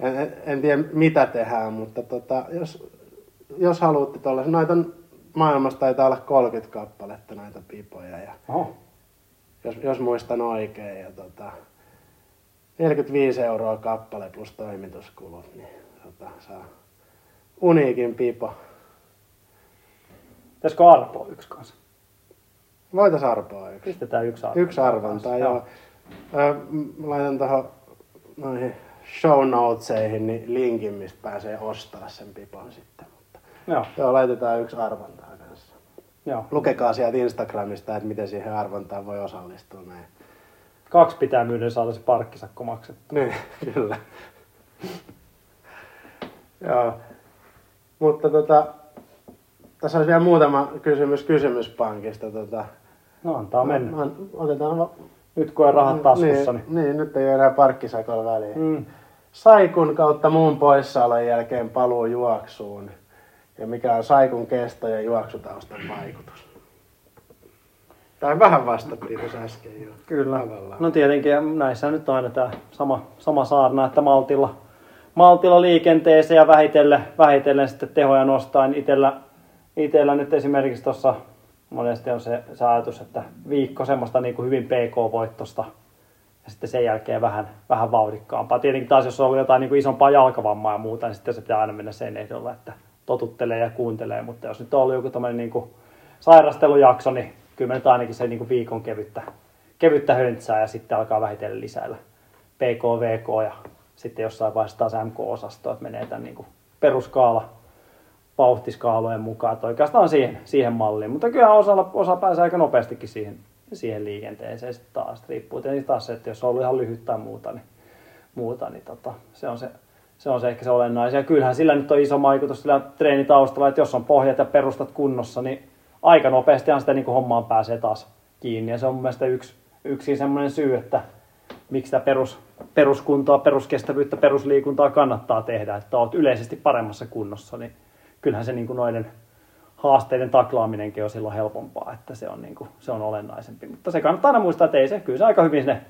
en, en, en tiedä mitä tehdään, mutta tota, jos, jos haluatte tuollaisen, noita on maailmassa taitaa olla kolmekymmentä kappaletta näitä pipoja, ja oh. jos, jos muistan oikein, ja tota, neljäkymmentäviisi euroa kappale plus toimituskulut, niin tota, saa uniikin pipo. Pitäisikö arpoa yksi kanssa? Voitais arpoa yksi. Pistetään yksi arvonta. Yksi arvonta, joo. Ö, laitan tuohon noihin show notesihin niin linkin, mistä pääsee ostaa sen pipon sitten. Joo. Joo, laitetaan yksi arvontaa kanssa. Joo. Lukekaa sieltä Instagramista, että miten siihen arvontaan voi osallistua. Näin. Kaksi pitää myydä saada se parkkisakko maksettua. Niin, kyllä. Joo. Mutta tota, tässä olisi vielä muutama kysymys kysymyspankista. Tota, no antaa mennä. An, otetaan... Nyt kun on rahat taskussa. Niin, niin, niin nyt ei ole enää parkkisakon väliin. Mm. Saikun kautta muun poissaolon jälkeen paluu juoksuun. Ja mikä on saikun kesto ja juoksutaustan vaikutus? Tai vähän vastattiin tuossa äsken jo. Kyllä. Tavallaan. No tietenkin näissä nyt on aina tämä sama, sama saarna, että maltilla, maltilla liikenteeseen ja vähitellen, vähitellen sitten tehoja nostaa. Itellä, itellä nyt esimerkiksi tuossa monesti on se, se ajatus, että viikko semmoista niin kuin hyvin pk-voittosta ja sitten sen jälkeen vähän, vähän vauhdikkaampaa. Tietenkin taas jos on ollut jotain niin kuin isompaa jalkavammaa ja muuta, niin sitten se pitää aina mennä sen ehdolla, että totuttelee ja kuuntelee, mutta jos nyt on ollut joku tämmöinen niinku sairastelujakso, niin kyllä nyt ainakin se niinku viikon kevyttä, kevyttä höntsää ja sitten alkaa vähitellen lisäillä P K, V K ja sitten jossain vaiheessa taas M K-osastoa, että menee tämän niinku peruskaala vauhtiskaalojen mukaan, että oikeastaan siihen, siihen malliin, mutta kyllä osalla, osa pääsee aika nopeastikin siihen, siihen liikenteeseen sitten taas, riippuu tietenkin taas se, että jos on ollut ihan lyhyt tai muuta, niin, muuta, niin tota, se on se Se on se ehkä se olennaisia. Kyllähän sillä nyt on iso vaikutus sillä treenitaustalla, että jos on pohjat ja perustat kunnossa, niin aika nopeastihan sitä niin kuin hommaan pääsee taas kiinni. Ja se on mun mielestä yksi, yksi semmoinen syy, että miksi sitä perus, peruskuntaa, peruskestävyyttä, perusliikuntaa kannattaa tehdä. Että olet yleisesti paremmassa kunnossa, niin kyllähän se niin kuin noiden haasteiden taklaaminenkin on silloin helpompaa, että se on, niin kuin, se on olennaisempi. Mutta se kannattaa aina muistaa, että ei se, kyllä se aika hyvin sinne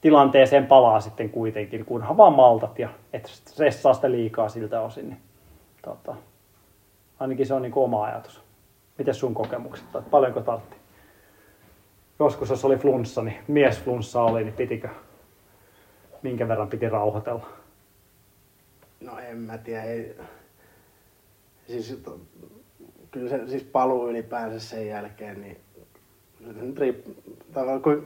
tilanteeseen palaa sitten kuitenkin, kunhan vaan maltat ja et stressaa sitä liikaa siltä osin. Niin, tota, ainakin se on niin kuin oma ajatus. Mites sun kokemukset? Tai paljonko tartti? Joskus jos oli flunssa, niin mies flunssa oli, niin pitikö? Minkä verran piti rauhoitella? No en mä tiedä. Ei. Siis, to, kyllä se siis paluu ylipäänsä sen jälkeen, niin riip, tavallaan kun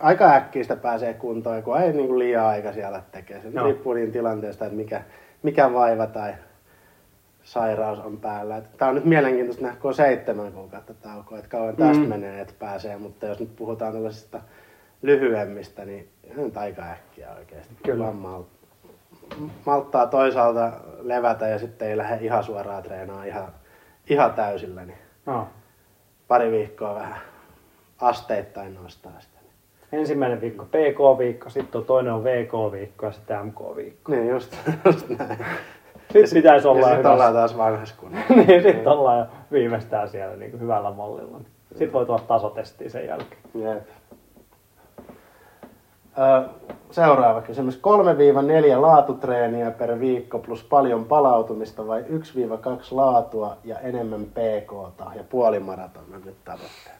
aika äkkiä sitä pääsee kuntoon, kun ei niin kuin liian aikaisin ala tekee. Se no. riippuu niin tilanteesta, että mikä, mikä vaiva tai sairaus on päällä. Tämä on nyt mielenkiintoista nähdä, kun on seitsemän kuukautta taukoa, että kauan tästä mm. menee, että pääsee. Mutta jos nyt puhutaan tällaisista lyhyemmistä, niin se on aika äkkiä oikeasti. Kyllä. Mal- malttaa toisaalta levätä ja sitten ei lähde ihan suoraan treenaamaan ihan, ihan täysillä. Niin no. Pari viikkoa vähän asteittain nostaa sitä. Ensimmäinen viikko P K-viikko, sitten toinen on V K-viikko ja sitten M K-viikko. Niin just, just näin. Sitten pitäisi olla ja sit ollaan taas vanhassa kunnossa. Niin, sitten ollaan jo viimeistään siellä niin kuin hyvällä mallilla. Sitten voi tulla tasotestiä sen jälkeen. Jep. Ö, seuraava kysymys. kolme neljä laatutreeniä per viikko plus paljon palautumista vai yksi kaksi laatua ja enemmän P K:ta ja puolimaraton on nyt tavoitteena?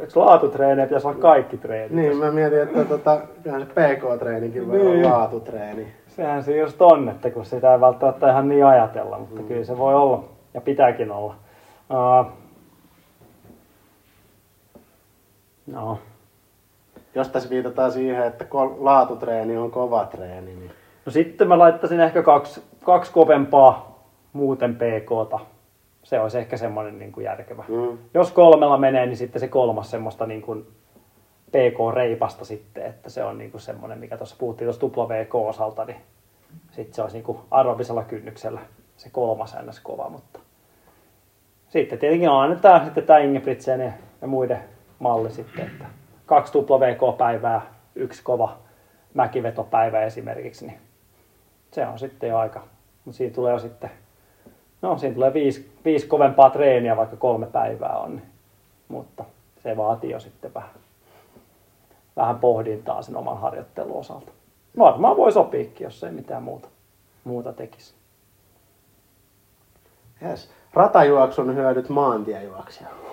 Eikö laatutreenejä pitäisi olla kaikki treenit? Niin, mä mietin, että tota, kyllähän se P K-treenikin voi niin olla laatutreeni. Sehän se just on, että kun sitä ei välttämättä ihan niin ajatella, mutta mm. kyllä se voi olla ja pitääkin olla. Uh, no. Jos tässä viitataan siihen, että laatutreeni on kova treeni. Niin... No sitten mä laittaisin ehkä kaksi, kaksi kovempaa muuten P K:ta. Se olisi ehkä semmoinen niin kuin järkevä. Mm. Jos kolmella menee, niin sitten se kolmas semmoista niin kuin P K-reipasta sitten, että se on niin kuin semmoinen, mikä tuossa puhuttiin tuossa tupla V K-osalta, niin sitten se olisi niin kuin aerobisella kynnyksellä se kolmas ns. Kova, mutta sitten tietenkin annetaan sitten tämä Ingebrigtsen ja, ja muiden malli sitten, että kaksi tupla V K-päivää, yksi kova mäkivetopäivä esimerkiksi, niin se on sitten jo aika, mutta siinä tulee jo sitten No, siinä tulee viisi, viisi kovempaa treeniä, vaikka kolme päivää on, mutta se vaatii jo sitten vähän, vähän pohdintaa sen oman harjoittelun osalta. Varmaan voi sopiikin, jos ei mitään muuta, muuta tekisi. Yes. Ratajuoksun hyödyt maantiejuoksijalla.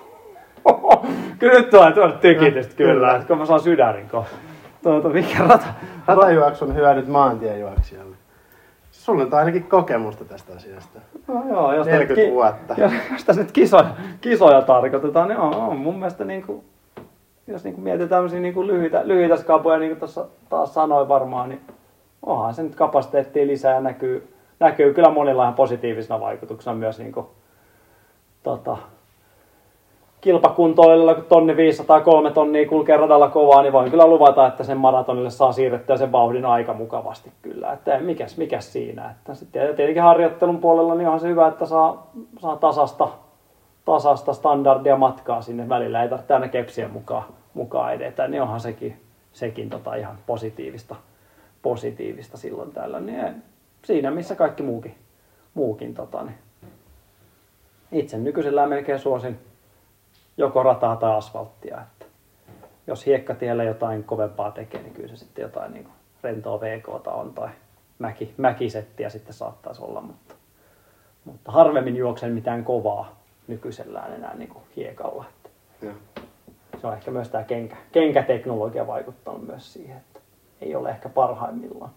Kyllä nyt tulee tuolla tykitystä no, kyllä, kyllä. kun mä saan sydärin kohta. Tuota, mikä rata? Ratajuoksun hyödyt maantiejuoksijalle. Sulla on ainakin kokemusta tästä asiasta. No joo, jos neljäkymmentä ki- vuotta. Jos, jos tässä nyt kisoja, kisoja tarkoitetaan, niin on, on mun mielestä, niin kuin, jos niin kuin mietitään tämmöisiä niin kuin lyhyitä, lyhyitä skaboja, niin kuin tuossa taas sanoin varmaan, niin onhan se nyt kapasiteettia lisää ja näkyy, näkyy kyllä monilla ihan positiivisena vaikutuksena myös niin kuin, tota, kilpakuntoilla, kun tonni viisisataa, kolme tonnia kulkee radalla kovaa, niin voin kyllä luvata, että sen maratonille saa siirrettyä sen vauhdin aika mukavasti kyllä. Että mikäs, mikäs siinä. Että sitten tietenkin harjoittelun puolella niin onhan se hyvä, että saa, saa tasasta, tasasta standardia matkaa sinne välillä. Ei tarvitse aina kepsien mukaan, mukaan edetä, niin onhan sekin, sekin tota ihan positiivista, positiivista silloin tällä. Niin siinä missä kaikki muukin. muukin tota, niin. Itse nykyisellään melkein suosin joko rataa tai asfalttia, että jos hiekkatiellä jotain kovempaa tekee, niin kyllä se sitten jotain niin kuin rentoa V K:ta on tai mäki, mäkisettiä sitten saattaisi olla, mutta, mutta harvemmin juoksen mitään kovaa nykyisellään enää niin kuin hiekalla. Että se on ehkä myös tämä kenkä, kenkäteknologia vaikuttanut myös siihen, että ei ole ehkä parhaimmillaan.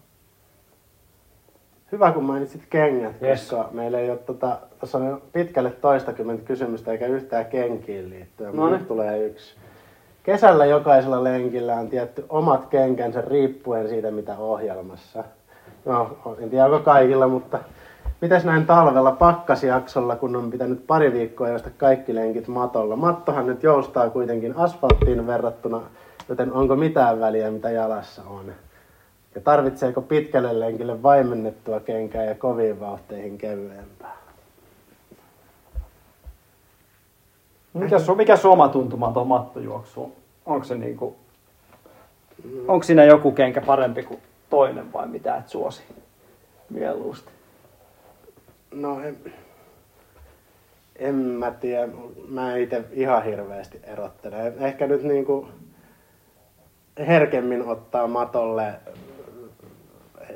Hyvä, kun mainitsit kengät, koska yes. meillä ei ole tota, tässä on pitkälle toistakymmentä kysymystä eikä yhtään kenkiin liittyen, mutta nyt tulee yksi. Kesällä jokaisella lenkillä on tietty omat kenkänsä riippuen siitä, mitä ohjelmassa. No, en tiedä, onko kaikilla, mutta mitäs näin talvella pakkasjaksolla, kun on pitänyt pari viikkoa josta kaikki lenkit matolla? Mattohan nyt joustaa kuitenkin asfalttiin verrattuna, joten onko mitään väliä, mitä jalassa on? Ja tarvitseeko pitkälle lenkille vaimennettua kenkää ja koviin vauhteihin kevyempää? Mikä su mikä suoma tuntumaan tuohon mattojuoksuun? Onko se niinku onko siinä joku kenkä parempi kuin toinen vai mitä et suosi mieluusti? No en, en mä tiedä. Mä itse ihan hirveästi erottelen. Ehkä nyt niinku herkemmin ottaa matolle.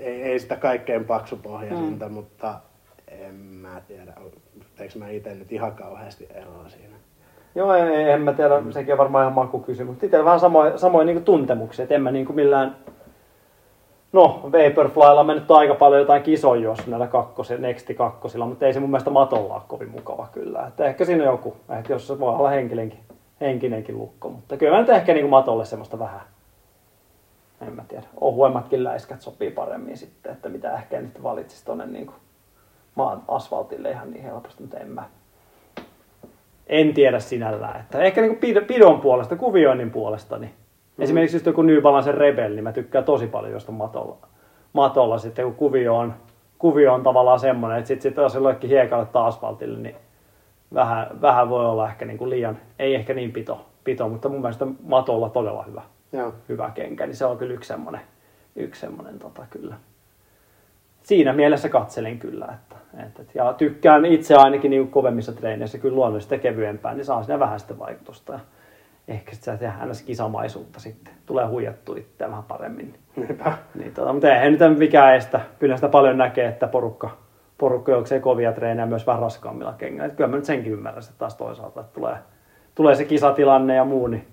Ei, ei sitä kaikkein paksupohjaisinta, mm. mutta en mä tiedä. Teekö mä itse nyt ihan kauheasti eroa siinä? Joo, en, en mä tiedä. Mm. Sekin on varmaan ihan makukysymys. Mutta itsellä vähän samoja, samoja niinku tuntemuksia. Et en mä niinku millään... No, Vaporflylla on mennyt aika paljon jotain kisoja jos näillä kakkosi, Nexti kakkosilla, mutta ei se mun mielestä matolla ole kovin mukava kyllä. Että ehkä siinä on joku, että jos se voi olla henkilenkin, henkinenkin lukko, mutta kyllä mä nyt ehkä niin matolle semmoista vähän, en mä tiedä, ohuemmatkin läiskät sopii paremmin sitten, että mitä ehkä nyt valitsisi tuonne niin kuin maan asfaltille ihan niin helposti, mutta en mä, en tiedä sinällään. Että ehkä niin kuin pidon puolesta, kuvioinnin puolesta, niin Mm-hmm. Esimerkiksi just joku New Balance Rebel, niin mä tykkään tosi paljon josta matolla. Matolla sitten, kun kuvio on, kuvio on tavallaan semmoinen, että sit sit jos jollekin hiekalle tai asfaltille, niin vähän, vähän voi olla ehkä niin kuin liian, ei ehkä niin pito, pito, mutta mun mielestä matolla todella hyvä, hyvä kenkä, niin se on kyllä yksi semmoinen, yksi semmoinen tota kyllä. Siinä mielessä katselin kyllä, että, että ja tykkään itse ainakin niin kovemmissa treeneissä kyllä luonnollisesti kevyempään, niin saa siinä vähän sitä vaikutusta. Ehkä sitten sä tehdään kisamaisuutta sitten. Tulee huijattua itseä vähän paremmin. Niin, tuota, mutta eihän nyt mikään estä. Kyllä sitä paljon näkee, että porukka, porukka jouksee kovia treenejä myös vähän raskaammilla kengillä. Kyllä mä nyt senkin ymmärrän sitten taas toisaalta, että tulee, tulee se kisatilanne ja muu, niin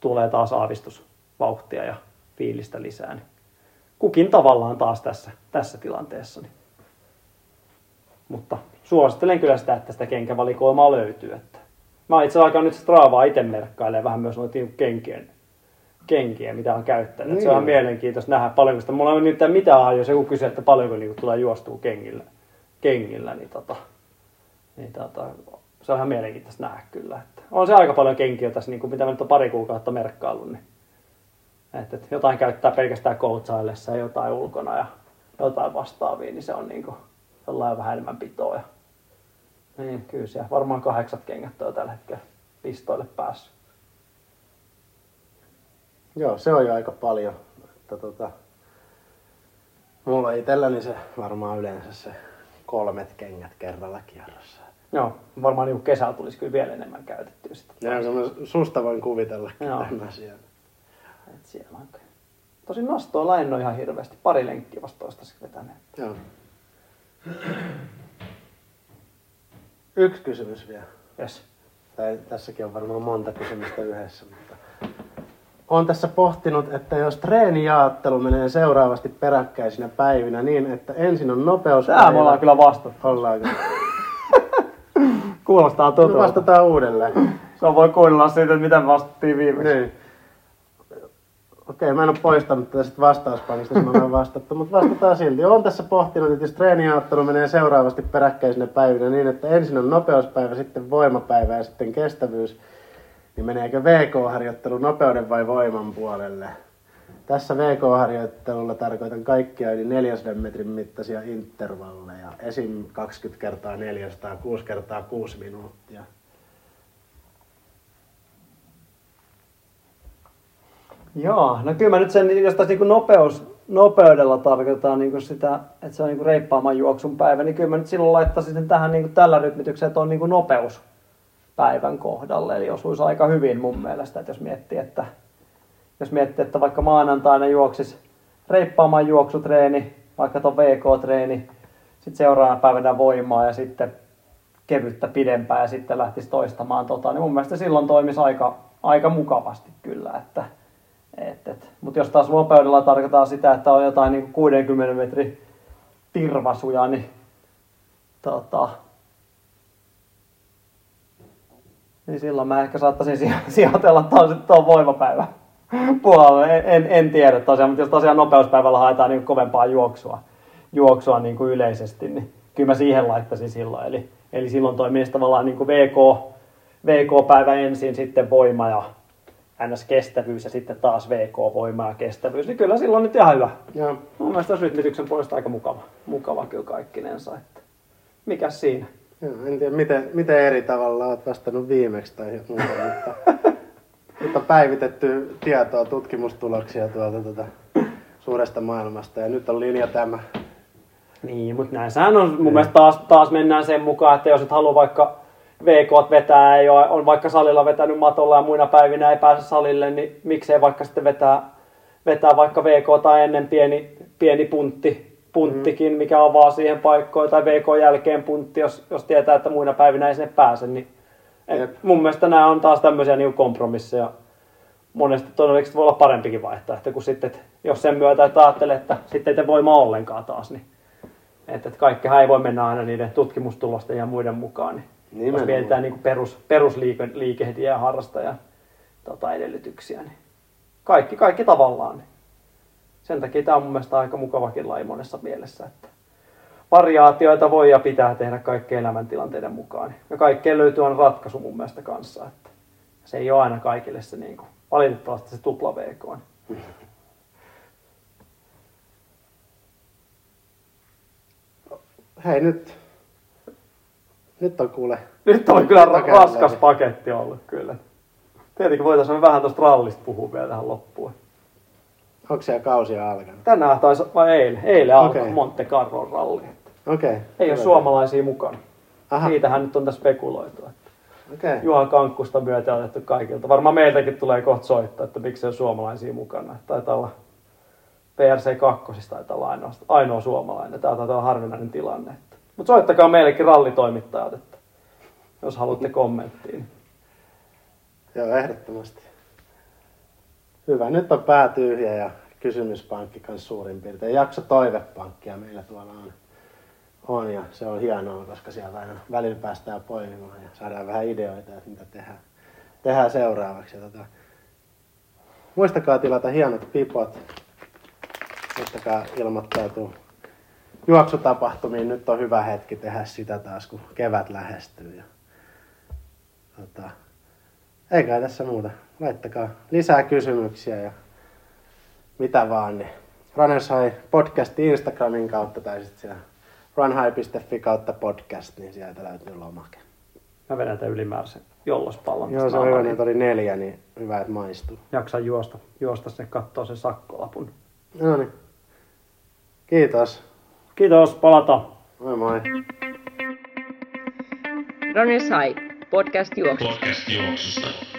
tulee taas aavistusvauhtia ja fiilistä lisää. Niin kukin tavallaan taas tässä, tässä tilanteessa. Niin. Mutta suosittelen kyllä sitä, että sitä kenkävalikoimaa löytyy. Että mä itse alkan nyt Stravaa itse merkkailemaan vähän myös noita kenkien, kenkiä, mitä on käyttänyt. Niin. Se on ihan mielenkiintoista nähdä paljonko sitä. Mulla ei ole mitään mitään, jos joku kysyy, että paljonko niinku tulee juostua kengillä, kengillä niin, tota, niin tota, se on ihan mielenkiintoista nähdä kyllä. Että on se aika paljon kenkiä tässä, niin kuin mitä mä nyt on pari kuukautta merkkaillut. Niin, että, että jotain käyttää pelkästään koutsaillessa ja jotain ulkona ja jotain vastaavia, niin se on niin kuin, jollain vähän enemmän pitoa. Niin, kyllä siellä varmaan kahdeksat kengät on tällä hetkellä pistoille päässyt. Joo, se on jo aika paljon. Että tota, mulla itselläni se varmaan yleensä se kolmet kengät kerralla kierrossa. Joo, varmaan niin kesällä tulisi kyllä vielä enemmän käytettyä sitä. Joo, susta voin kuvitella tämän asian. Et siellä on kyllä. Tosin nastoilla en ole ihan hirveästi. Pari lenkkiä vasta toistaiseksi vetäneet. Joo. Yksi kysymys vielä. Yes. Tai tässäkin on varmaan monta kysymystä yhdessä, mutta olen tässä pohtinut, että jos treenijaattelu menee seuraavasti peräkkäisinä päivinä niin, että ensin on nopeus. Tää me ollaan kyllä vastattu. Ollaan kyllä. Kuulostaa tutulta. Vastataan uudelleen. Se voi kuunnella siitä, mitä me vastattiin viimeksi. Niin. Okei, mä en ole poistanut tästä vastauspankista, jos mä olen vastattu, mutta vastataan silti. Olen tässä pohtinut, että jos treenijaattelu menee seuraavasti peräkkäisinä päivinä niin, että ensin on nopeuspäivä, sitten voimapäivä ja sitten kestävyys, niin meneekö V K-harjoittelu nopeuden vai voiman puolelle? Tässä V K-harjoittelulla tarkoitan kaikkia yli neljäsataa metrin mittaisia intervalleja, esim. kaksikymmentä kertaa neljäsataa, kuusi kertaa kuusi minuuttia. Joo, no kyllä mä nyt sen, jos tässä niin nopeus, nopeudella tarkoitetaan niin sitä, että se on niin reippaamman juoksun päivä, niin kyllä mä nyt silloin laittaisin sen tähän niin tällä rytmitykseen, että on niin nopeuspäivän kohdalle. Eli osuisi aika hyvin mun mielestä, että jos miettii, että, jos miettii, että vaikka maanantaina juoksisi reippaamman juoksutreeni, vaikka tuon V K-treeni, sitten seuraavana päivänä voimaa ja sitten kevyttä pidempää ja sitten lähtisi toistamaan tota, niin mun mielestä silloin toimisi aika, aika mukavasti kyllä, että mutta jos taas nopeudella tarkoittaa sitä, että on jotain niin kuudenkymmenen metrin tirvasuja, niin, tota, niin silloin mä ehkä saattaisin sijoitella taas tuon voimapäivän puolelle. En, en tiedä tosiaan, mutta jos tosiaan nopeuspäivällä haetaan niin kovempaa juoksua, juoksua niin kuin yleisesti, niin kyllä mä siihen laittaisin silloin. Eli, eli silloin toimii tavallaan niin kuin V K, V K-päivä ensin, sitten voima ja N S-kestävyys ja sitten taas V K-voima ja kestävyys, niin kyllä silloin nyt ihan hyvä. Joo. Mun mielestä rytmityksen puolesta aika mukava, mukava kyllä kaikkinensa. Että mikäs siinä? Joo, en tiedä, miten, miten eri tavalla olet vastannut viimeksi tai muuta, mutta, mutta päivitetty tietoa, tutkimustuloksia tuolta tuota suuresta maailmasta ja nyt on linja tämä. Niin, mutta näin sehän on. Mun hmm. mielestä taas, taas mennään sen mukaan, että jos et halua vaikka vee koo vetää ja on vaikka salilla vetänyt matolla ja muina päivinä ei pääse salille, niin miksei vaikka sitten vetää, vetää vaikka vee koo tai ennen pieni, pieni puntti, punttikin, mm. mikä avaa siihen paikkoon, tai vee koo jälkeen puntti, jos, jos tietää, että muina päivinä ei sinne pääse. Niin et mun mielestä nämä on taas tämmöisiä niin kompromisseja. Monesti todennäköisesti voi olla parempikin vaihtoehto, kun sitten, jos sen myötä et ajattele, että sitten ei te voimaa ollenkaan taas. Niin että et kaikkihan ei voi mennä aina niiden tutkimustulosten ja muiden mukaan. Niin nimenomaan. Jos mietitään niin perus, perusliikehtiä ja harrastajan tota, edellytyksiä, niin kaikki, kaikki tavallaan. Niin. Sen takia tämä on mun mielestä aika mukavakin laji monessa mielessä, että variaatioita voi ja pitää tehdä kaikkien elämäntilanteiden mukaan. Ja kaikkeen löytyy aina ratkaisu mun mielestä kanssa. Että se ei ole aina kaikille se niin kuin, valitettavasti se tupla vee koo. Niin. Hei nyt. Nyt on kuule. Nyt on kyllä paketti raskas läpi. Paketti ollut kyllä. Tietenkin voitaisiin vähän tuosta rallista puhua vielä tähän loppuun. Onko siellä kausia alkanut? Tänään taisi, vai eilen. Eilen okay. Alkoi Monte Carlo ralli. Okay. Ei ole suomalaisia mukana. Aha. Niitähän nyt on tässä spekuloitu. Okay. Juha Kankkusta myötä otettu kaikilta. Varmaan meiltäkin tulee kohta soittaa, että miksi ei ole suomalaisia mukana. Taitaa olla P R C kaksi, siis taitaa olla ainoa, ainoa suomalainen. Tämä taitaa olla harvinainen tilanne. Mutta soittakaa meillekin rallitoimittajat, että jos haluatte kommenttiin. Joo, ehdottomasti. Hyvä, nyt on pää tyhjä ja kysymyspankki kanssa suurin piirtein. Jakso toivepankkia meillä tuolla on. on ja se on hienoa, koska siellä aina välillä päästään poimimaan ja saadaan vähän ideoita, että mitä tehdään, tehdään seuraavaksi. Tota, muistakaa tilata hienot pipot, muistakaa ilmoittautua juoksutapahtumiin. Nyt on hyvä hetki tehdä sitä taas, kun kevät lähestyy. Ja, tota, eikä tässä muuta. Laittakaa lisää kysymyksiä ja mitä vaan, niin Runner's High Podcast Instagramin kautta tai sitten siellä runhigh piste fi kautta podcast, niin sieltä löytyy lomake. Mä vedän tämän ylimääräisen jollospallon. Joo, se on hyvä, niitä oli neljä, niin hyvä, että maistuu. Jaksan juosta, juosta sen, kattoo sen sakkolapun. No niin. Kiitos. Kiitos, palata. Moi moi. Runner's High Podcast juoksusta. Podcast juoksusta.